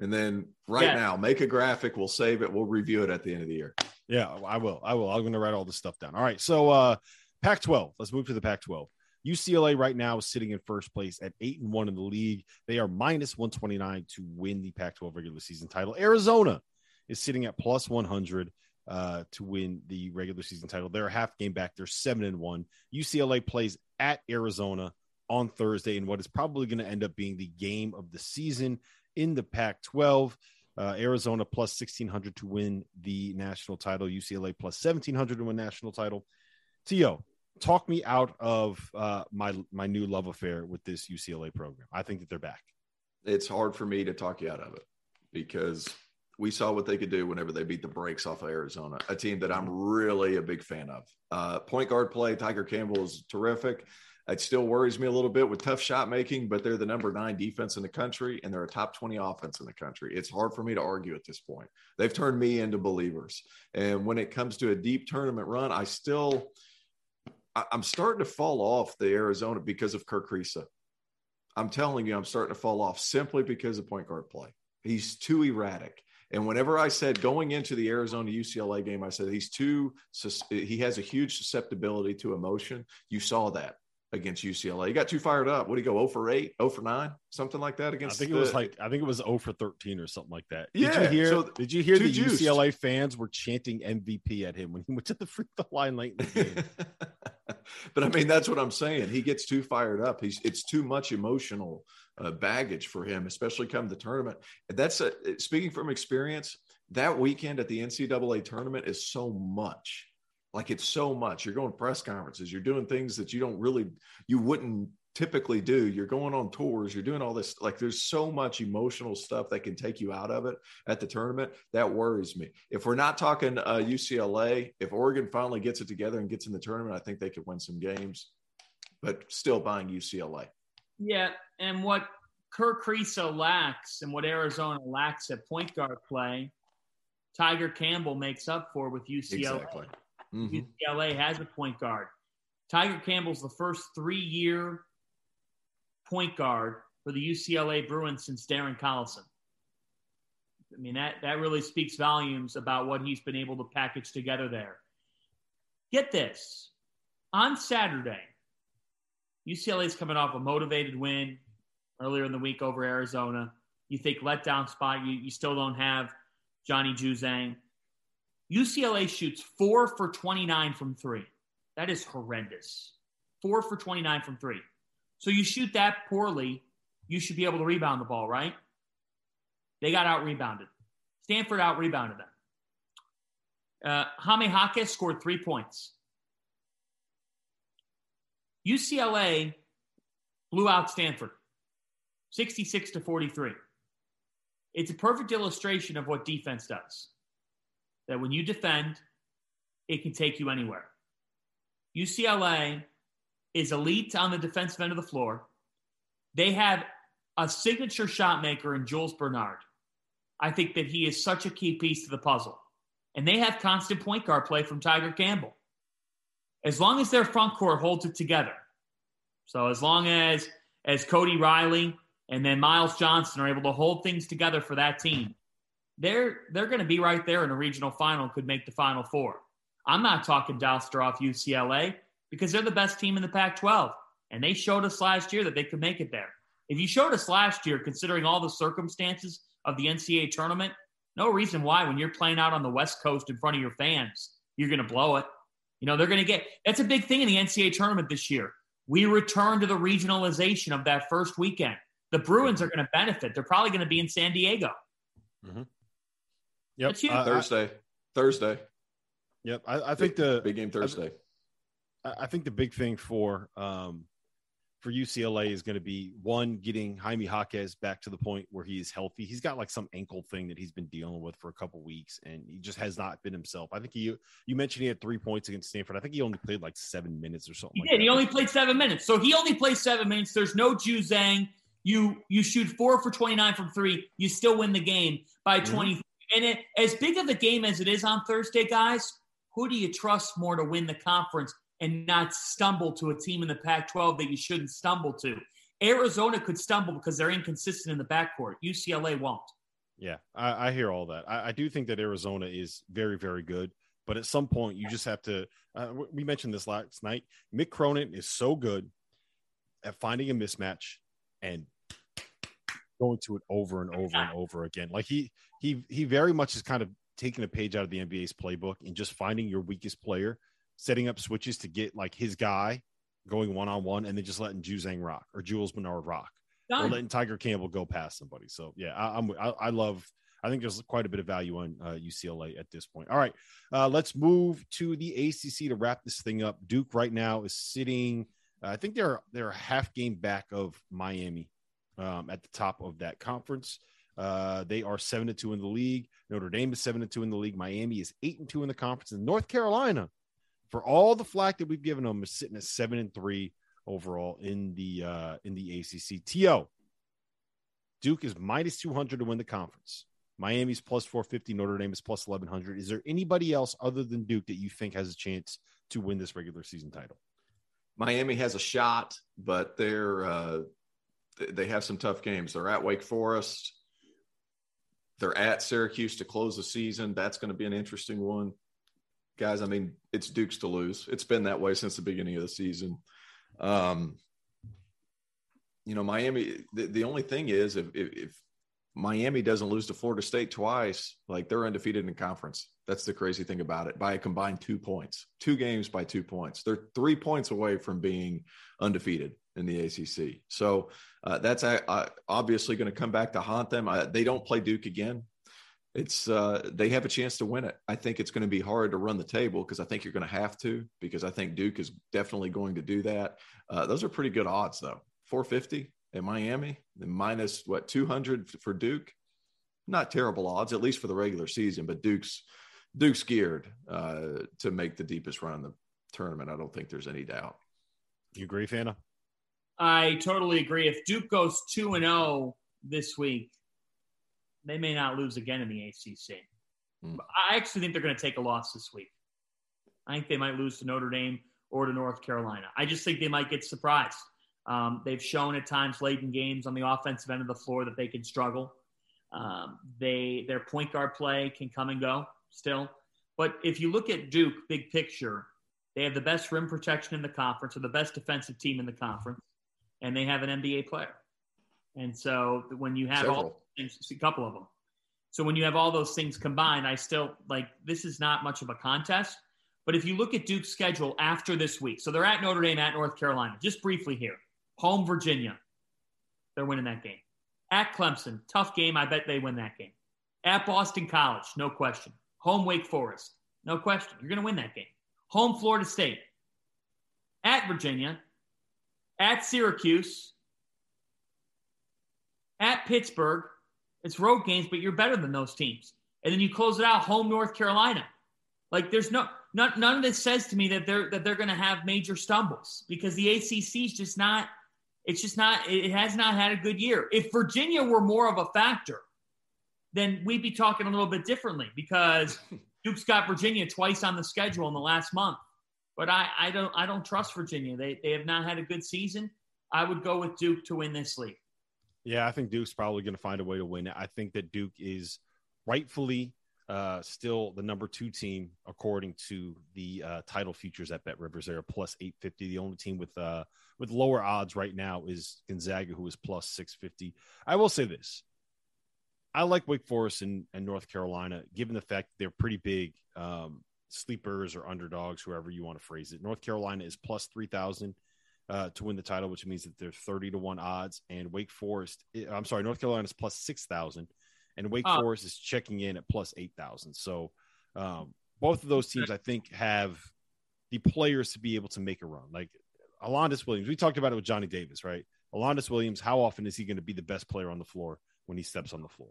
And then right yeah. now, make a graphic. We'll save it. We'll review it at the end of the year. Yeah, I will. I will. I'm going to write all this stuff down. All right. So uh, Pac twelve. Let's move to the Pac twelve. U C L A right now is sitting in first place at eight and one in the league. They are minus one twenty-nine to win the Pac twelve regular season title. Arizona is sitting at plus one hundred uh, to win the regular season title. They're a half game back. They're seven and one. U C L A plays at Arizona on Thursday in what is probably going to end up being the game of the season in the Pac twelve. Uh, Arizona plus sixteen hundred to win the national title. U C L A plus seventeen hundred to win national title. T O, talk me out of uh, my my new love affair with this U C L A program. I think that they're back. It's hard for me to talk you out of it because we saw what they could do whenever they beat the brakes off of Arizona, a team that I'm really a big fan of. Uh, point guard play, Tiger Campbell is terrific. It still worries me a little bit with tough shot making, but they're the number nine defense in the country, and they're a top twenty offense in the country. It's hard for me to argue at this point. They've turned me into believers. And when it comes to a deep tournament run, I still – I'm starting to fall off the Arizona because of Kerr Kriisa. I'm telling you, I'm starting to fall off simply because of point guard play. He's too erratic. And whenever I said going into the Arizona U C L A game, I said he's too – he has a huge susceptibility to emotion. You saw that against U C L A. He got too fired up. What did he go, zero for eight, zero for nine, something like that against – I think the, it was like – I think it was zero for thirteen or something like that. Did yeah. You hear, so did you hear the juiced. U C L A fans were chanting M V P at him when he went to the free throw line late in the game? But, I mean, that's what I'm saying. He gets too fired up. He's It's too much emotional uh, baggage for him, especially come the tournament. That's a, speaking from experience, that weekend at the N C double A tournament is so much. Like, it's so much. You're going to press conferences. You're doing things that you don't really – you wouldn't typically do. You're going on tours. You're doing all this. Like, there's so much emotional stuff that can take you out of it at the tournament. That worries me. If we're not talking uh, U C L A, if Oregon finally gets it together and gets in the tournament, I think they could win some games. But still buying U C L A. Yeah, and what Kerr Kriisa lacks and what Arizona lacks at point guard play, Tiger Campbell makes up for with U C L A. Exactly. Mm-hmm. U C L A has a point guard. Tiger Campbell's the first three-year point guard for the U C L A Bruins since Darren Collison. I mean, that, that really speaks volumes about what he's been able to package together there. Get this. On Saturday, U C L A's coming off a motivated win earlier in the week over Arizona. You think letdown spot, you, you still don't have Johnny Juzang. U C L A shoots four for twenty-nine from three. That is horrendous. four for twenty-nine from three. So you shoot that poorly, you should be able to rebound the ball, right? They got out-rebounded. Stanford out-rebounded them. Uh, Hamehake scored three points. U C L A blew out Stanford, sixty-six to forty-three. It's a perfect illustration of what defense does. That when you defend, it can take you anywhere. U C L A is elite on the defensive end of the floor. They have a signature shot maker in Jules Bernard. I think that he is such a key piece to the puzzle. And they have constant point guard play from Tiger Campbell. As long as their front court holds it together. So as long as, as Cody Riley and then Miles Johnson are able to hold things together for that team, They're they're going to be right there in a regional final, could make the Final Four. I'm not talking Doster off U C L A because they're the best team in the Pac twelve, and they showed us last year that they could make it there. If you showed us last year, considering all the circumstances of the N C double A tournament, no reason why when you're playing out on the West Coast in front of your fans, you're going to blow it. You know, they're going to get – that's a big thing in the N C double A tournament this year. We return to the regionalization of that first weekend. The Bruins are going to benefit. They're probably going to be in San Diego. Mm-hmm. Yep, uh, Thursday. I, Thursday. Yep, I, I think big, the big game Thursday. I, I think the big thing for um, for U C L A is going to be one, getting Jaime Jaquez back to the point where he is healthy. He's got like some ankle thing that he's been dealing with for a couple weeks, and he just has not been himself. I think he you mentioned he had three points against Stanford. I think he only played like seven minutes or something. He like did. That. He only played seven minutes. So he only played seven minutes. There's no Juzang. You you shoot four for twenty-nine from three. You still win the game by mm-hmm. twenty-three. And it, as big of a game as it is on Thursday, guys, who do you trust more to win the conference and not stumble to a team in the Pac twelve that you shouldn't stumble to? Arizona could stumble because they're inconsistent in the backcourt. U C L A won't. Yeah, I, I hear all that. I, I do think that Arizona is very, very good. But at some point, you just have to uh, – we mentioned this last night. Mick Cronin is so good at finding a mismatch and – going to it over and over and over again. Like he he he very much is kind of taking a page out of the N B A's playbook and just finding your weakest player, setting up switches to get like his guy going one-on-one and then just letting Juzang rock or Jules Bernard rock Done. Or letting Tiger Campbell go past somebody. So yeah, I, I'm I, I love I think there's quite a bit of value on uh, U C L A at this point. All right, uh, let's move to the A C C to wrap this thing up. Duke right now is sitting, uh, I think they're they're a half game back of Miami um, at the top of that conference. Uh, they are seven to two in the league. Notre Dame is seven to two in the league. Miami is eight and two in the conference. And North Carolina, for all the flack that we've given them, is sitting at seven and three overall in the uh, in the A C C. T O Duke is minus two hundred to win the conference. Miami's plus four fifty. Notre Dame is plus eleven hundred. Is there anybody else other than Duke that you think has a chance to win this regular season title? Miami has a shot, but they're uh, they have some tough games. They're at Wake Forest. They're at Syracuse to close the season. That's going to be an interesting one. Guys, I mean, it's Duke's to lose. It's been that way since the beginning of the season. Um, you know, Miami, the, the only thing is if, if, if Miami doesn't lose to Florida State twice, like they're undefeated in conference. That's the crazy thing about it. By a combined two points, two games by two points. They're three points away from being undefeated in the A C C. So uh, that's uh, obviously going to come back to haunt them. I, they don't play Duke again. It's uh, they have a chance to win it. I think it's going to be hard to run the table because I think you're going to have to, because I think Duke is definitely going to do that. Uh, those are pretty good odds though. four fifty at Miami, then minus what, two hundred for Duke. Not terrible odds, at least for the regular season, but Duke's Duke's geared uh, to make the deepest run in the tournament. I don't think there's any doubt. You agree, Fana? I totally agree. If Duke goes two and oh this week, they may not lose again in the A C C. Mm. I actually think they're going to take a loss this week. I think they might lose to Notre Dame or to North Carolina. I just think they might get surprised. Um, they've shown at times late in games on the offensive end of the floor that they can struggle. Um, they their point guard play can come and go still. But if you look at Duke, big picture, they have the best rim protection in the conference or the best defensive team in the conference. And they have an N B A player. And so when you have Several. all things, a couple of them. So when you have all those things combined, I still like, this is not much of a contest, but if you look at Duke's schedule after this week, so they're at Notre Dame, at North Carolina, just briefly here, home Virginia, they're winning that game. At Clemson, tough game. I bet they win that game. At Boston College, no question. Home Wake Forest, no question. You're going to win that game. Home Florida State, at Virginia, at Syracuse, at Pittsburgh. It's road games, but you're better than those teams. And then you close it out, home North Carolina. Like there's no, none, none of this says to me that they're that they're going to have major stumbles, because the A C C is just not, it's just not, it has not had a good year. If Virginia were more of a factor, then we'd be talking a little bit differently, because Duke's got Virginia twice on the schedule in the last month. But I, I don't I don't trust Virginia. They they have not had a good season. I would go with Duke to win this league. Yeah, I think Duke's probably going to find a way to win it. I think that Duke is rightfully uh, still the number two team according to the uh, title futures at Bet Rivers. They're plus eight fifty. The only team with uh, with lower odds right now is Gonzaga, who is plus six fifty. I will say this. I like Wake Forest and, and North Carolina, given the fact that they're pretty big um, sleepers or underdogs, whoever you want to phrase it. North Carolina is plus three thousand uh, to win the title, which means that they're thirty to one odds, and Wake Forest, I'm sorry, North Carolina is plus six thousand and Wake oh. Forest is checking in at plus eight thousand. So um, both of those teams, I think, have the players to be able to make a run. Like Alondis Williams, we talked about it with Johnny Davis, right? Alondis Williams, how often is he going to be the best player on the floor when he steps on the floor?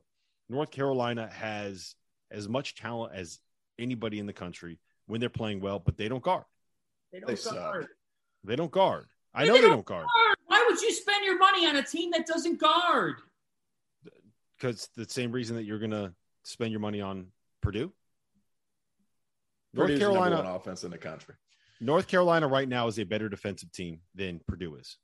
North Carolina has as much talent as anybody in the country when they're playing well, but they don't guard. They don't they guard. Suck. They don't guard. I know they, they don't guard. guard. Why would you spend your money on a team that doesn't guard? Because the same reason that you're going to spend your money on Purdue. North Purdue's Carolina, number one offense in the country. North Carolina right now is a better defensive team than Purdue is.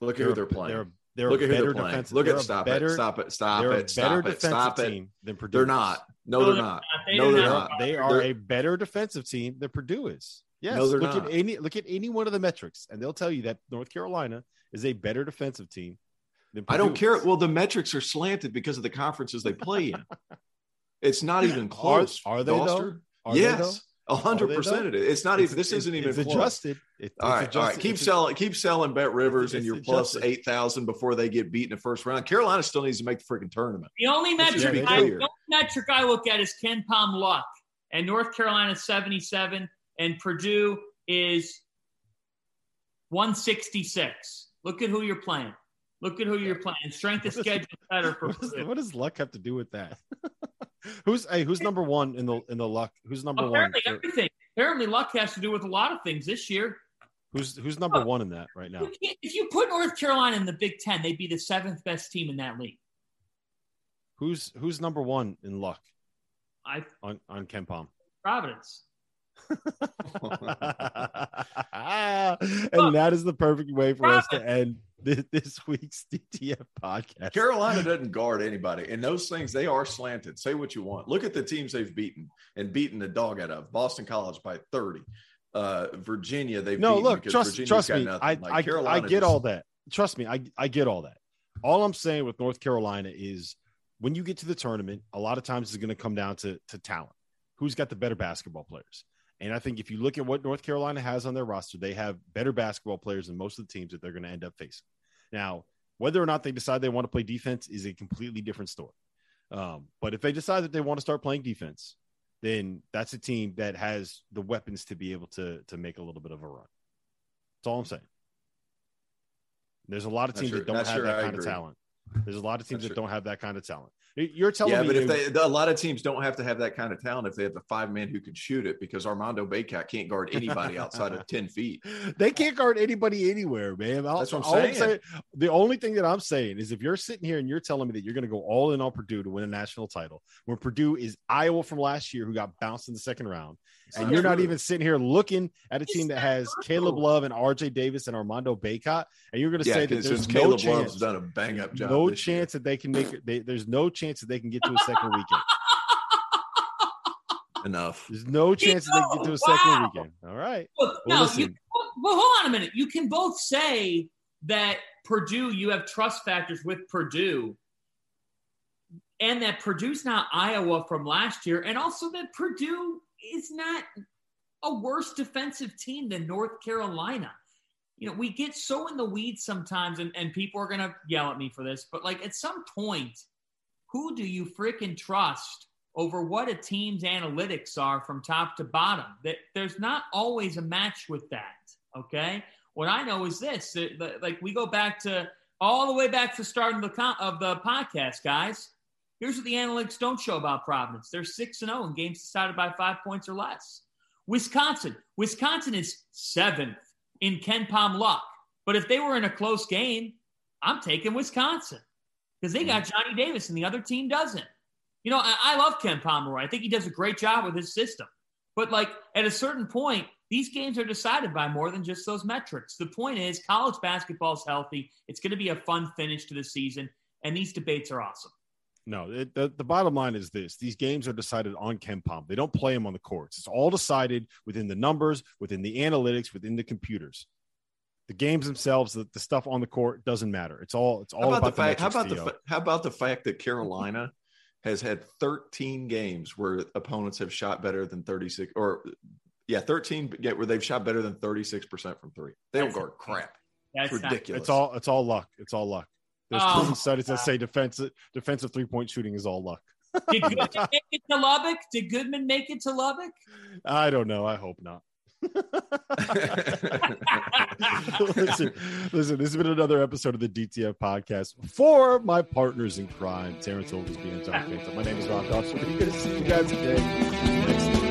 Look at they're, who they're playing. They're, They're Look at who they're playing. Look at stop better, it. Stop it. Stop it. Stop it. Stop it. Than Purdue. They're not. No, they're not. No, they're not. They are they're... a better defensive team than Purdue is. Yes. No, they're look not. At any look at any one of the metrics, and they'll tell you that North Carolina is a better defensive team than Purdue. I don't care. Is. Well, the metrics are slanted because of the conferences they play in. It's not even close. Are, are they though? Are yes. They, though? A hundred percent it is. It's not it's, even, this it's, isn't even it's adjusted. It, it's all right. Adjusted. All right. Keep it's selling, keep selling Bet Rivers and you're plus eight thousand before they get beat in the first round. Carolina still needs to make the freaking tournament. The only metric, I, the only metric I look at is Ken Palm luck, and North Carolina seventy-seven and Purdue is one sixty-six. Look at who you're playing. Look at who you're playing. Strength of schedule is better for what, is, what does luck have to do with that? Who's hey, who's number one in the in the luck? Who's number Apparently one? Apparently everything. Apparently luck has to do with a lot of things this year. Who's who's number oh, one in that right now? You if you put North Carolina in the Big Ten, they'd be the seventh best team in that league. Who's who's number one in luck? I on on Ken Palm. Providence. And Look, that is the perfect way for Providence. us to end this, this week's D T F podcast. Carolina doesn't guard anybody, and those things, they are slanted. Say what you want. Look at the teams they've beaten and beaten the dog out of. Boston College by thirty. Uh, Virginia, they've no. Look, trust, trust me. I, like I, I get just, all that. Trust me, I, I get all that. All I'm saying with North Carolina is when you get to the tournament, a lot of times it's going to come down to to talent. Who's got the better basketball players? And I think if you look at what North Carolina has on their roster, they have better basketball players than most of the teams that they're going to end up facing. Now, whether or not they decide they want to play defense is a completely different story. Um, but if they decide that they want to start playing defense, then that's a team that has the weapons to be able to, to make a little bit of a run. That's all I'm saying. There's a lot of teams sure, that don't have sure that I kind agree. of talent. There's a lot of teams not that sure. don't have that kind of talent. You're telling yeah, me. Yeah, but if they, a lot of teams don't have to have that kind of talent if they have the five men who can shoot it, because Armando Baycott can't guard anybody outside of ten feet. They can't guard anybody anywhere, man. I'll, That's what I'm saying. I'm saying. The only thing that I'm saying is if you're sitting here and you're telling me that you're going to go all in on Purdue to win a national title, when Purdue is Iowa from last year who got bounced in the second round, it's and not you're true. not even sitting here looking at a team that has Caleb Love and R J Davis and Armando Baycott, and you're going to yeah, say that there's no Caleb chance. Love's done a bang-up job. No chance year. that they can make it. They, there's no chance. chance that they can get to a second weekend. Enough. There's no chance you know, that they can get to a second wow. weekend. All right. Well, well, no, you, well, hold on a minute. You can both say that Purdue, you have trust factors with Purdue, and that Purdue's not Iowa from last year, and also that Purdue is not a worse defensive team than North Carolina. You know, we get so in the weeds sometimes, and, and people are going to yell at me for this, but like at some point, who do you freaking trust over what a team's analytics are from top to bottom? That there's not always a match with that, okay? What I know is this, that, that, like we go back to all the way back to the start of the, com- of the podcast, guys. Here's what the analytics don't show about Providence. They're six and oh in games decided by five points or less. Wisconsin. Wisconsin is seventh in Ken Palm luck. But if they were in a close game, I'm taking Wisconsin, because they got Johnny Davis and the other team doesn't. You know, I, I love Ken Pomeroy. I think he does a great job with his system. But, like, at a certain point, these games are decided by more than just those metrics. The point is college basketball is healthy. It's going to be a fun finish to the season, and these debates are awesome. No, it, the, the bottom line is this. These games are decided on Ken Pom. They don't play them on the courts. It's all decided within the numbers, within the analytics, within the computers. The games themselves, the, the stuff on the court doesn't matter. It's all it's all about the fact. How about the, fact, how, about the how about the fact that Carolina has had thirteen games where opponents have shot better than thirty-six, or yeah, thirteen where they've shot better than thirty-six percent from three. They don't guard crap. That's it's ridiculous. Not, it's all it's all luck. It's all luck. There's oh, proven studies God. that say defensive defensive three point shooting is all luck. Did Goodman make it to Lubbock? Did Goodman make it to Lubbock? I don't know. I hope not. listen, listen, this has been another episode of the D T F podcast. For my partners in crime, Terrence Oldsby and John Phantom, my name is Rob Dawson. We're going to see you guys again next week.